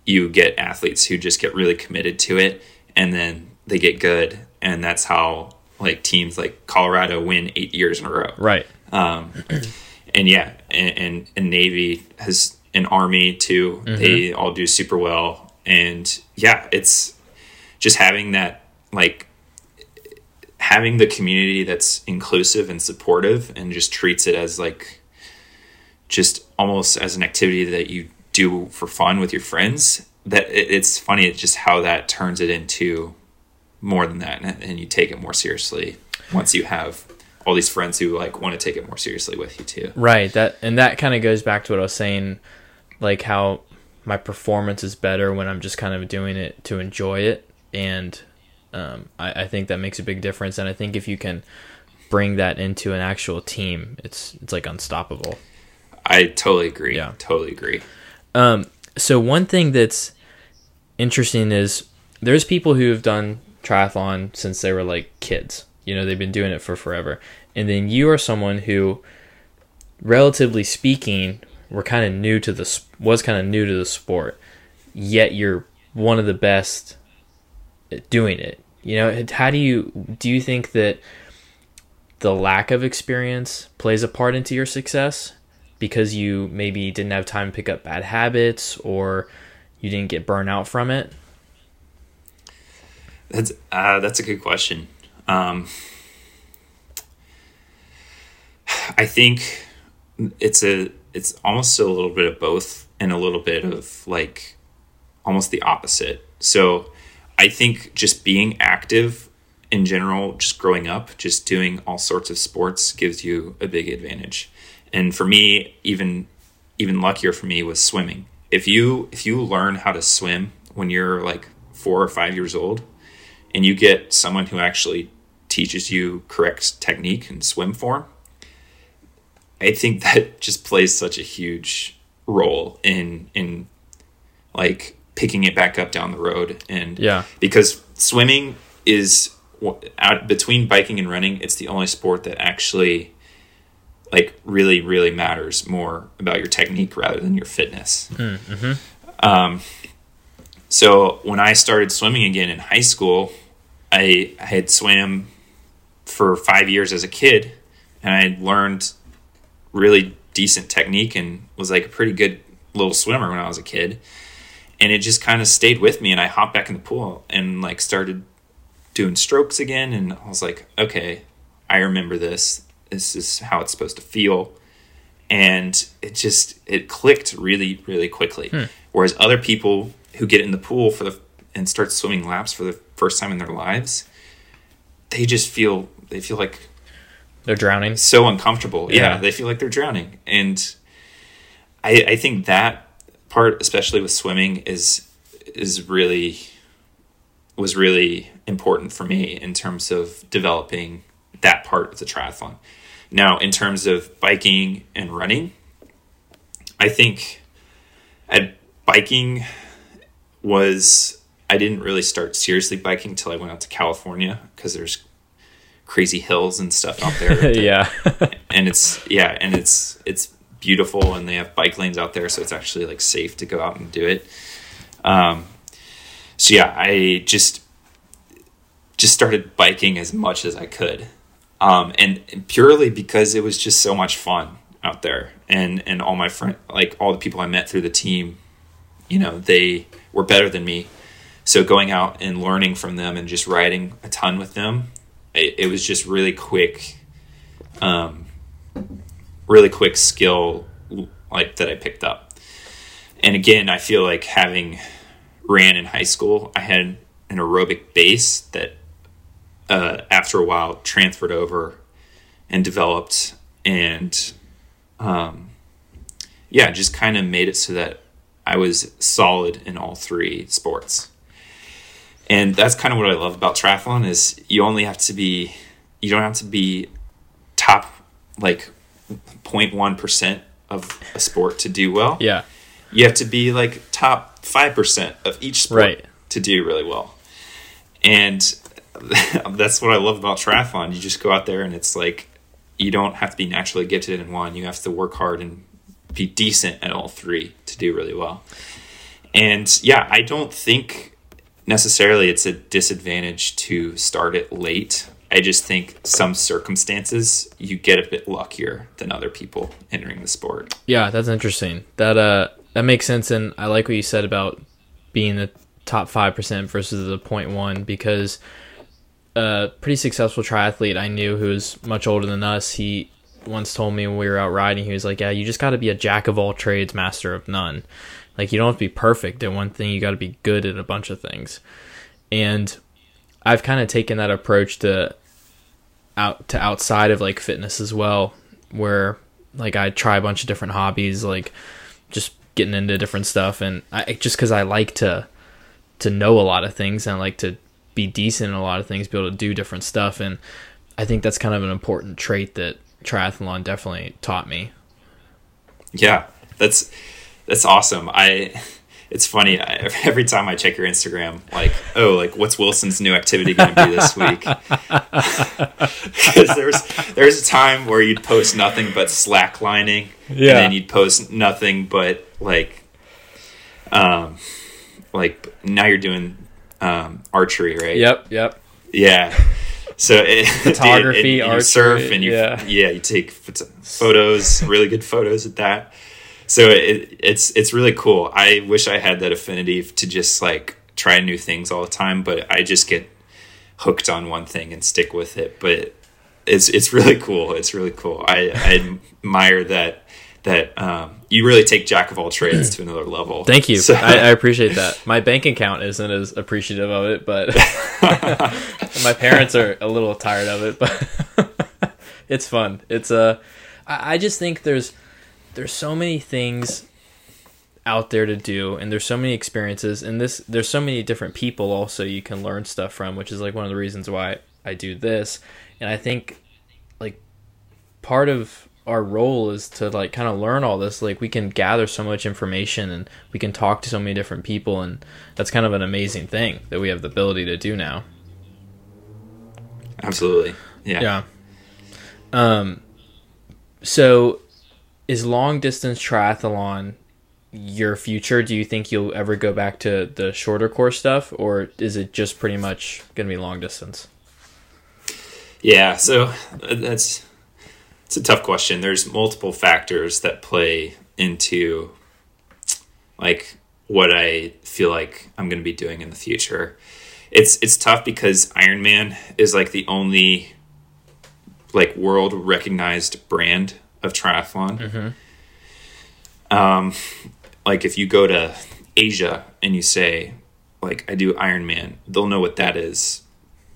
you get athletes who just get really committed to it, and then they get good, and that's how like teams like Colorado win 8 years in a row. Right. And yeah, and Navy has an Army too. Mm-hmm. They all do super well, and yeah, it's just having that like. Having the community that's inclusive and supportive and just treats it as like just almost as an activity that you do for fun with your friends, that it's funny. It's just how that turns it into more than that. And you take it more seriously once you have all these friends who like want to take it more seriously with you too. Right. That kind of goes back to what I was saying, like how my performance is better when I'm just kind of doing it to enjoy it. And, I think that makes a big difference, and I think if you can bring that into an actual team, it's like unstoppable. I totally agree. Yeah, totally agree. So one thing that's interesting is there's people who have done triathlon since they were like kids. You know, they've been doing it for forever, and then you are someone who, relatively speaking, was kind of new to the sport, yet you're one of the best doing it. You know, how do you think that the lack of experience plays a part into your success, because you maybe didn't have time to pick up bad habits, or you didn't get burnout from it? That's a good question. I think it's almost a little bit of both and a little bit of like almost the opposite. So I think just being active in general, just growing up, just doing all sorts of sports gives you a big advantage. And for me, even luckier for me was swimming. If you learn how to swim when you're like 4 or 5 years old, and you get someone who actually teaches you correct technique and swim form, I think that just plays such a huge role in like picking it back up down the road. And yeah, because swimming is out between biking and running, it's the only sport that actually like really, really matters more about your technique rather than your fitness. Mm-hmm. So when I started swimming again in high school, I had swam for 5 years as a kid, and I had learned really decent technique and was like a pretty good little swimmer when I was a kid. And it just kind of stayed with me, and I hopped back in the pool and like started doing strokes again. And I was like, okay, I remember this. This is how it's supposed to feel. And it clicked really, really quickly. Whereas other people who get in the pool and start swimming laps for the first time in their lives, they feel like they're drowning. So uncomfortable. Yeah. They feel like they're drowning. And I think that part, especially with swimming, was really important for me in terms of developing that part of the triathlon. Now, in terms of biking and running, I think at biking was, I didn't really start seriously biking till I went out to California, because there's crazy hills and stuff out there. And it's beautiful, and they have bike lanes out there, so it's actually like safe to go out and do it. So yeah, I just started biking as much as I could, and purely because it was just so much fun out there, and all my friends, like all the people I met through the team, you know, they were better than me, so going out and learning from them and just riding a ton with them, it was just really quick, skill like that I picked up. And again, I feel like having ran in high school, I had an aerobic base that after a while transferred over and developed, and just kind of made it so that I was solid in all three sports. And that's kind of what I love about triathlon is you don't have to be top like 0.1% of a sport to do well. Yeah. You have to be like top 5% of each sport to do really well. And that's what I love about triathlon. You just go out there and it's like, you don't have to be naturally gifted in one. You have to work hard and be decent at all three to do really well. And yeah, I don't think necessarily it's a disadvantage to start it late. I just think some circumstances you get a bit luckier than other people entering the sport. Yeah, that's interesting. That makes sense, and I like what you said about being the top 5% versus the 0.1, because a pretty successful triathlete I knew who was much older than us, he once told me when we were out riding, he was like, yeah, you just got to be a jack of all trades, master of none. Like, you don't have to be perfect at one thing. You got to be good at a bunch of things. And I've kind of taken that approach to outside of like fitness as well, where like I try a bunch of different hobbies, like just getting into different stuff, and just because I like to know a lot of things, and I like to be decent in a lot of things, be able to do different stuff, and I think that's kind of an important trait that triathlon definitely taught me. Yeah, that's awesome. It's funny, every time I check your Instagram, like, oh, like, what's Wilson's new activity going to be this week? Because there's a time where you'd post nothing but slacklining, yeah, and then you'd post nothing but, like now you're doing archery, right? Yep. Yeah. So photography, archery. You surf, and you take photos, really good photos at that. So it's really cool. I wish I had that affinity to just like try new things all the time, but I just get hooked on one thing and stick with it. But it's really cool. It's really cool. I admire that you really take jack of all trades to another level. Thank you. So, I appreciate that. My bank account isn't as appreciative of it, but my parents are a little tired of it. But it's fun. It's I just think there's so many things out there to do, and there's so many experiences, and there's so many different people also you can learn stuff from, which is like one of the reasons why I do this. And I think like part of our role is to like kind of learn all this. Like we can gather so much information, and we can talk to so many different people, and that's kind of an amazing thing that we have the ability to do now. Absolutely. Yeah. So is long-distance triathlon your future? Do you think you'll ever go back to the shorter course stuff, or is it just pretty much going to be long-distance? Yeah, so it's a tough question. There's multiple factors that play into, like, what I feel like I'm going to be doing in the future. It's tough because Ironman is, like, the only, like, world-recognized brand of triathlon. Mm-hmm. Like if you go to Asia and you say like I do Ironman, they'll know what that is,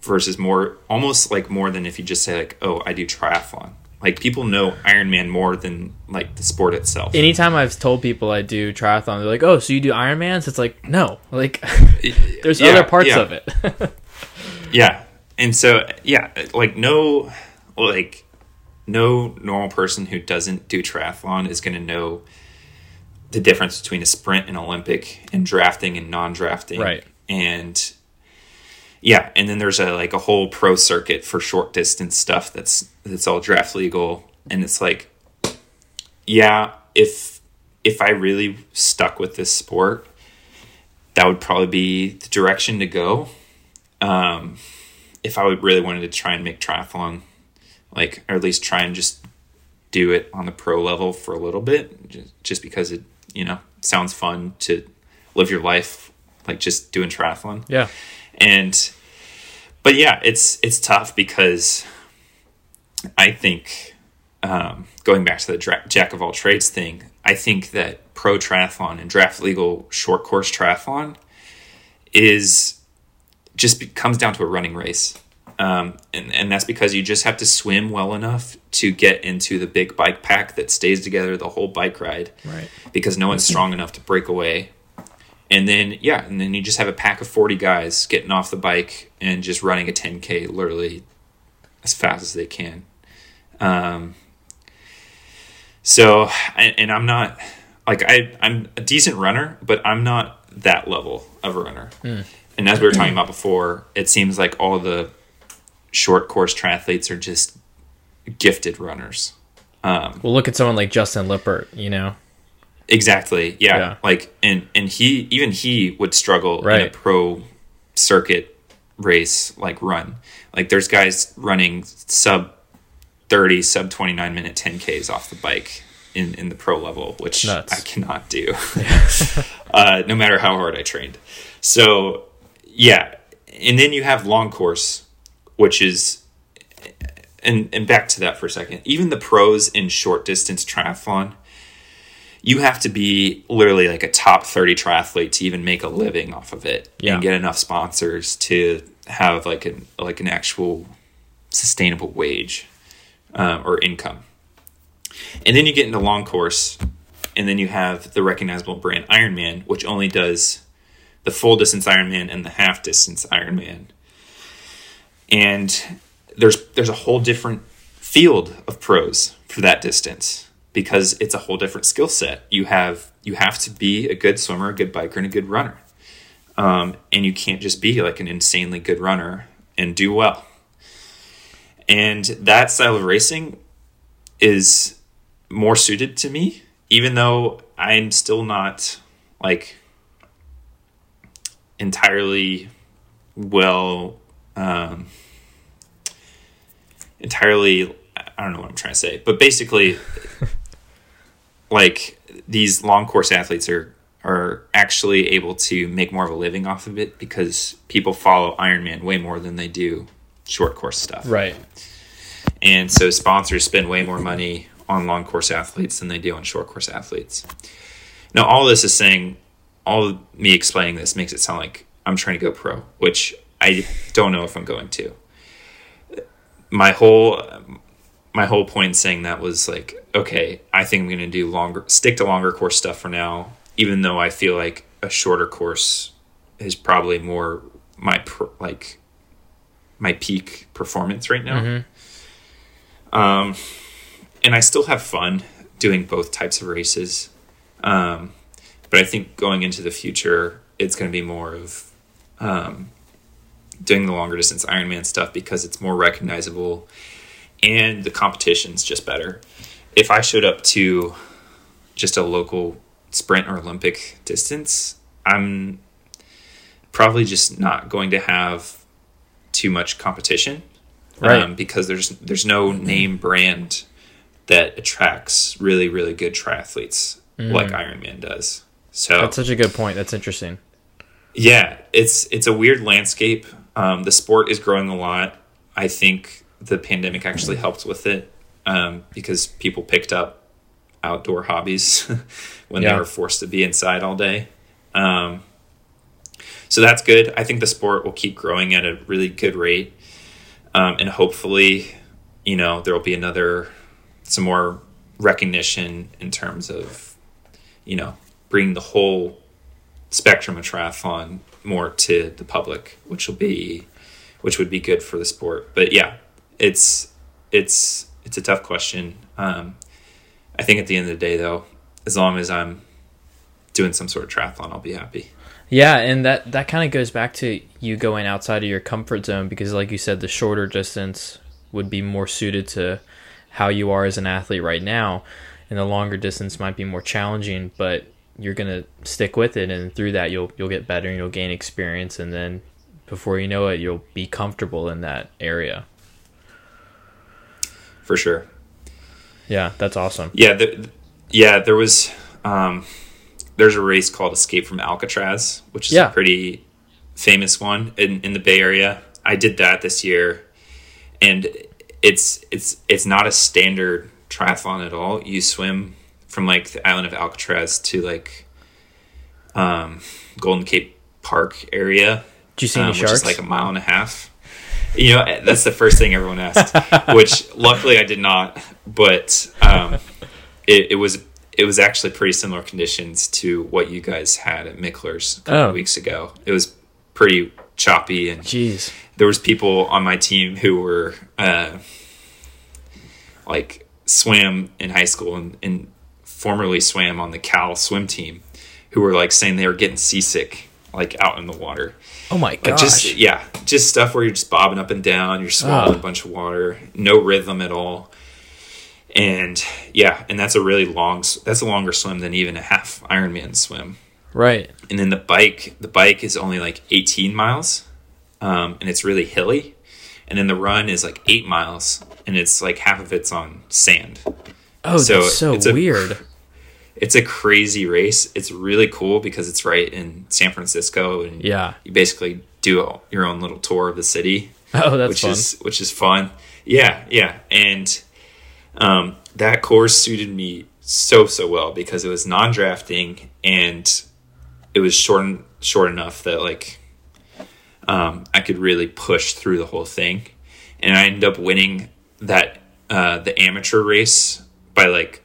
versus more than if you just say like, oh, I do triathlon. Like people know Ironman more than like the sport itself. Anytime I've told people I do triathlon, they're like, oh, so you do Ironman? So it's like, no, like there's other parts of it. Yeah. And so, yeah, like no normal person who doesn't do triathlon is going to know the difference between a sprint and Olympic and drafting and non-drafting. Right. And yeah. And then there's a whole pro circuit for short distance stuff. That's all draft legal. And it's like, yeah, if I really stuck with this sport, that would probably be the direction to go. If I would really wanted to try and make triathlon, or at least try and just do it on the pro level for a little bit, just because it, sounds fun to live your life, just doing triathlon. Yeah. But yeah, it's tough because I think, going back to the jack of all trades thing, I think that pro triathlon and draft legal short course triathlon comes down to a running race. And that's because you just have to swim well enough to get into the big bike pack that stays together the whole bike ride. Right. Because no one's strong enough to break away. And then you just have a pack of 40 guys getting off the bike and just running a 10K literally as fast as they can. So I'm not I'm a decent runner, but I'm not that level of a runner. Mm. And as we were talking about before, it seems like all the short course triathletes are just gifted runners. Well, look at someone like Justin Lippert, Exactly. Yeah. And he would struggle in a pro circuit race, run. There's guys running sub 30, sub 29 minute 10Ks off the bike in the pro level, which nuts. I cannot do. Yeah. No matter how hard I trained. So yeah. And then you have long course, which is, and back to that for a second, even the pros in short distance triathlon, you have to be literally a top 30 triathlete to even make a living off of it and get enough sponsors to have an actual sustainable wage or income. And then you get into long course, and then you have the recognizable brand Ironman, which only does the full distance Ironman and the half distance Ironman. And there's a whole different field of pros for that distance, because it's a whole different skill set. You have to be a good swimmer, a good biker, and a good runner. And you can't just be an insanely good runner and do well. And that style of racing is more suited to me, even though I'm still not entirely, I don't know what I'm trying to say, but basically these long course athletes are actually able to make more of a living off of it, because people follow Ironman way more than they do short course stuff. Right. And so sponsors spend way more money on long course athletes than they do on short course athletes. Now, all me explaining this makes it sound like I'm trying to go pro, which I don't know if I'm going to. My whole point in saying that was okay, I think I'm going to do stick to longer course stuff for now, even though I feel like a shorter course is probably more my peak performance right now. Mm-hmm. And I still have fun doing both types of races. But I think going into the future, it's going to be more of, doing the longer distance Ironman stuff, because it's more recognizable and the competition's just better. If I showed up to just a local sprint or Olympic distance, I'm probably just not going to have too much competition, right? Because there's no name brand that attracts really, really good triathletes like Ironman does. So that's such a good point. That's interesting. Yeah, it's a weird landscape. The sport is growing a lot. I think the pandemic actually helped with it, because people picked up outdoor hobbies when they were forced to be inside all day. So that's good. I think the sport will keep growing at a really good rate. And hopefully, there'll be some more recognition in terms of, bringing the whole spectrum of triathlon more to the public, which would be good for the sport. But yeah, it's a tough question. I think at the end of the day, though, as long as I'm doing some sort of triathlon, I'll be happy. Yeah, and that kind of goes back to you going outside of your comfort zone, because like you said, the shorter distance would be more suited to how you are as an athlete right now, and the longer distance might be more challenging, but you're going to stick with it, and through that you'll get better and you'll gain experience, and then before you know it, you'll be comfortable in that area. For sure. Yeah, that's awesome. Yeah, there was there's a race called Escape from Alcatraz, which is a pretty famous one in the Bay Area. I did that this year, and it's not a standard triathlon at all. You swim from like the island of Alcatraz to like Golden Cape Park area. Did you see any sharks? Which is like a mile and a half. You know, that's the first thing everyone asked, which luckily I did not. But it was actually pretty similar conditions to what you guys had at Mickler's a couple of weeks ago. It was pretty choppy, and there was people on my team who were like swam in high school and formerly swam on the Cal swim team, who were like saying they were getting seasick like out in the water. Oh my gosh. Like just stuff where you're just bobbing up and down, you're swallowing a bunch of water, no rhythm at all. And that's a really longer swim than even a half Ironman swim. Right. And then the bike is only like 18 miles, and it's really hilly. And then the run is like 8 miles, and it's like half of it's on sand. Oh, so that's so weird. It's a crazy race. It's really cool because it's right in San Francisco, and you basically do your own little tour of the city. Oh, that's fun. Which is fun. Yeah, yeah. And that course suited me so well because it was non-drafting, and it was short enough that like I could really push through the whole thing. And I ended up winning that the amateur race by like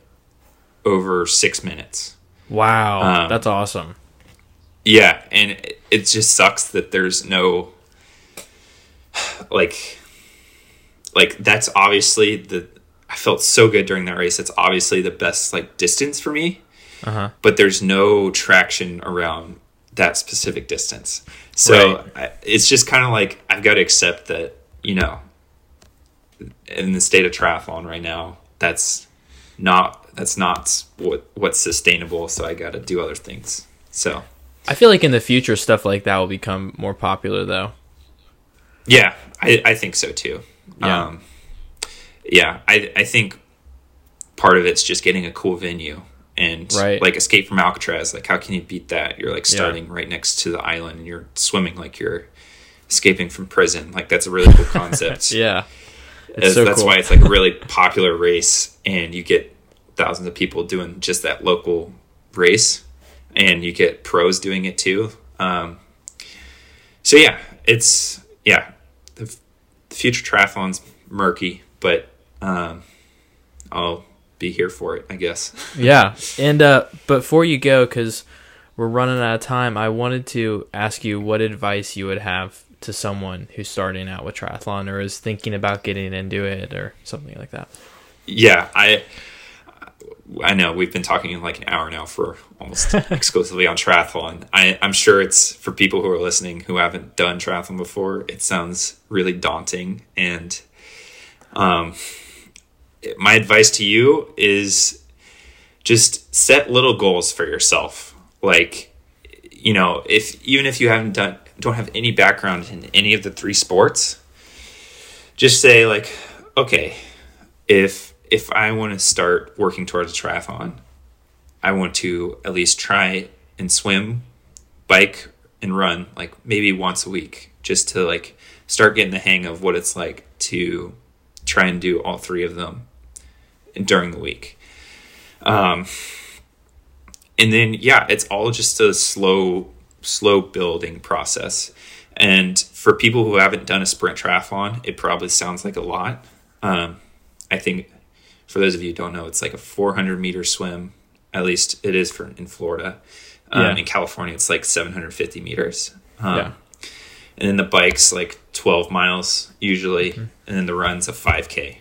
over 6 minutes. Wow. That's awesome. Yeah, and it just sucks that there's no like that's obviously I felt so good during that race. It's obviously the best like distance for me. Uh-huh. But there's no traction around that specific distance. So right. It's just kind of like I've got to accept that, you know, in the state of triathlon right now, that's not what's sustainable, so I got to do other things. So I feel like in the future stuff like that will become more popular though. Yeah, I think so too. Yeah. Yeah, I think part of it's just getting a cool venue, and right. like Escape from Alcatraz, like how can you beat that? You're like starting right next to the island, and you're swimming like you're escaping from prison. Like that's a really cool concept. Yeah. That's cool. Why it's like a really popular race, and you get thousands of people doing just that local race, and you get pros doing it too. So yeah, the future triathlon's murky, but I'll be here for it, I guess. Yeah. And before you go, because we're running out of time, I wanted to ask you what advice you would have to someone who's starting out with triathlon or is thinking about getting into it or something like that. Yeah, I know we've been talking in like an hour now for almost exclusively on triathlon. I'm sure it's for people who are listening who haven't done triathlon before. It sounds really daunting, and my advice to you is just set little goals for yourself. Like, you know, even if you don't have any background in any of the three sports, just say like, okay, if I want to start working towards a triathlon, I want to at least try and swim, bike, and run like maybe once a week, just to like start getting the hang of what it's like to try and do all three of them during the week. And then, yeah, it's all just a slow building process. And for people who haven't done a sprint triathlon, it probably sounds like a lot. I think for those of you who don't know, it's like a 400-meter swim. At least it is in Florida. In California, it's like 750 meters. And then the bike's like 12 miles usually, and then the run's a 5K.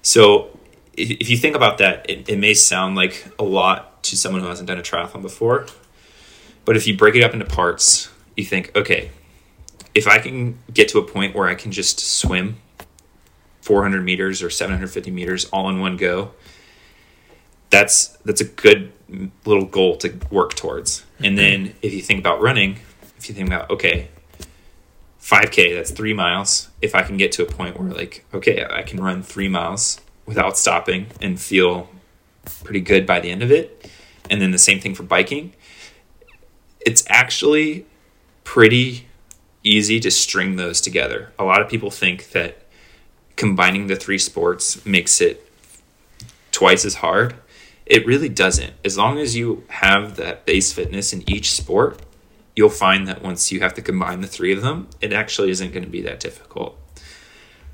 So if you think about that, it may sound like a lot to someone who hasn't done a triathlon before. But if you break it up into parts, you think, okay, if I can get to a point where I can just swim 400 meters or 750 meters all in one go, that's a good little goal to work towards. And then if you think about running, if you think about, okay, 5K, that's 3 miles. If I can get to a point where like, okay, I can run 3 miles without stopping and feel pretty good by the end of it. And then the same thing for biking. It's actually pretty easy to string those together. A lot of people think that combining the three sports makes it twice as hard. It really doesn't. As long as you have that base fitness in each sport, you'll find that once you have to combine the three of them, it actually isn't going to be that difficult.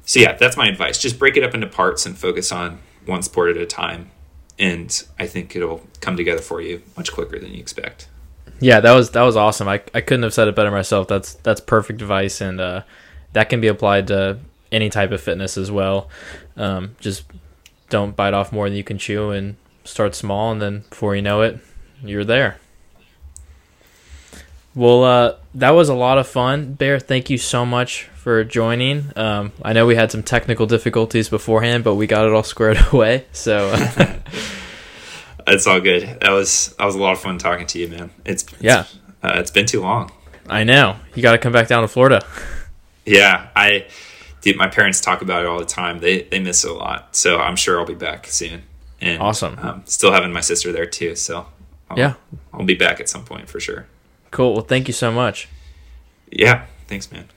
So yeah, that's my advice. Just break it up into parts and focus on one sport at a time. And I think it'll come together for you much quicker than you expect. Yeah, that was awesome. I couldn't have said it better myself. That's perfect advice, and that can be applied to any type of fitness as well. Just don't bite off more than you can chew, and start small, and then before you know it, you're there. Well, that was a lot of fun. Bear, thank you so much for joining. I know we had some technical difficulties beforehand, but we got it all squared away. So it's all good. That was a lot of fun talking to you, man. It's been too long. I know. You got to come back down to Florida. Yeah, my parents talk about it all the time. They miss it a lot. So I'm sure I'll be back soon. And awesome. Still having my sister there too. So I'll be back at some point for sure. Cool. Well, thank you so much. Yeah. Thanks, man.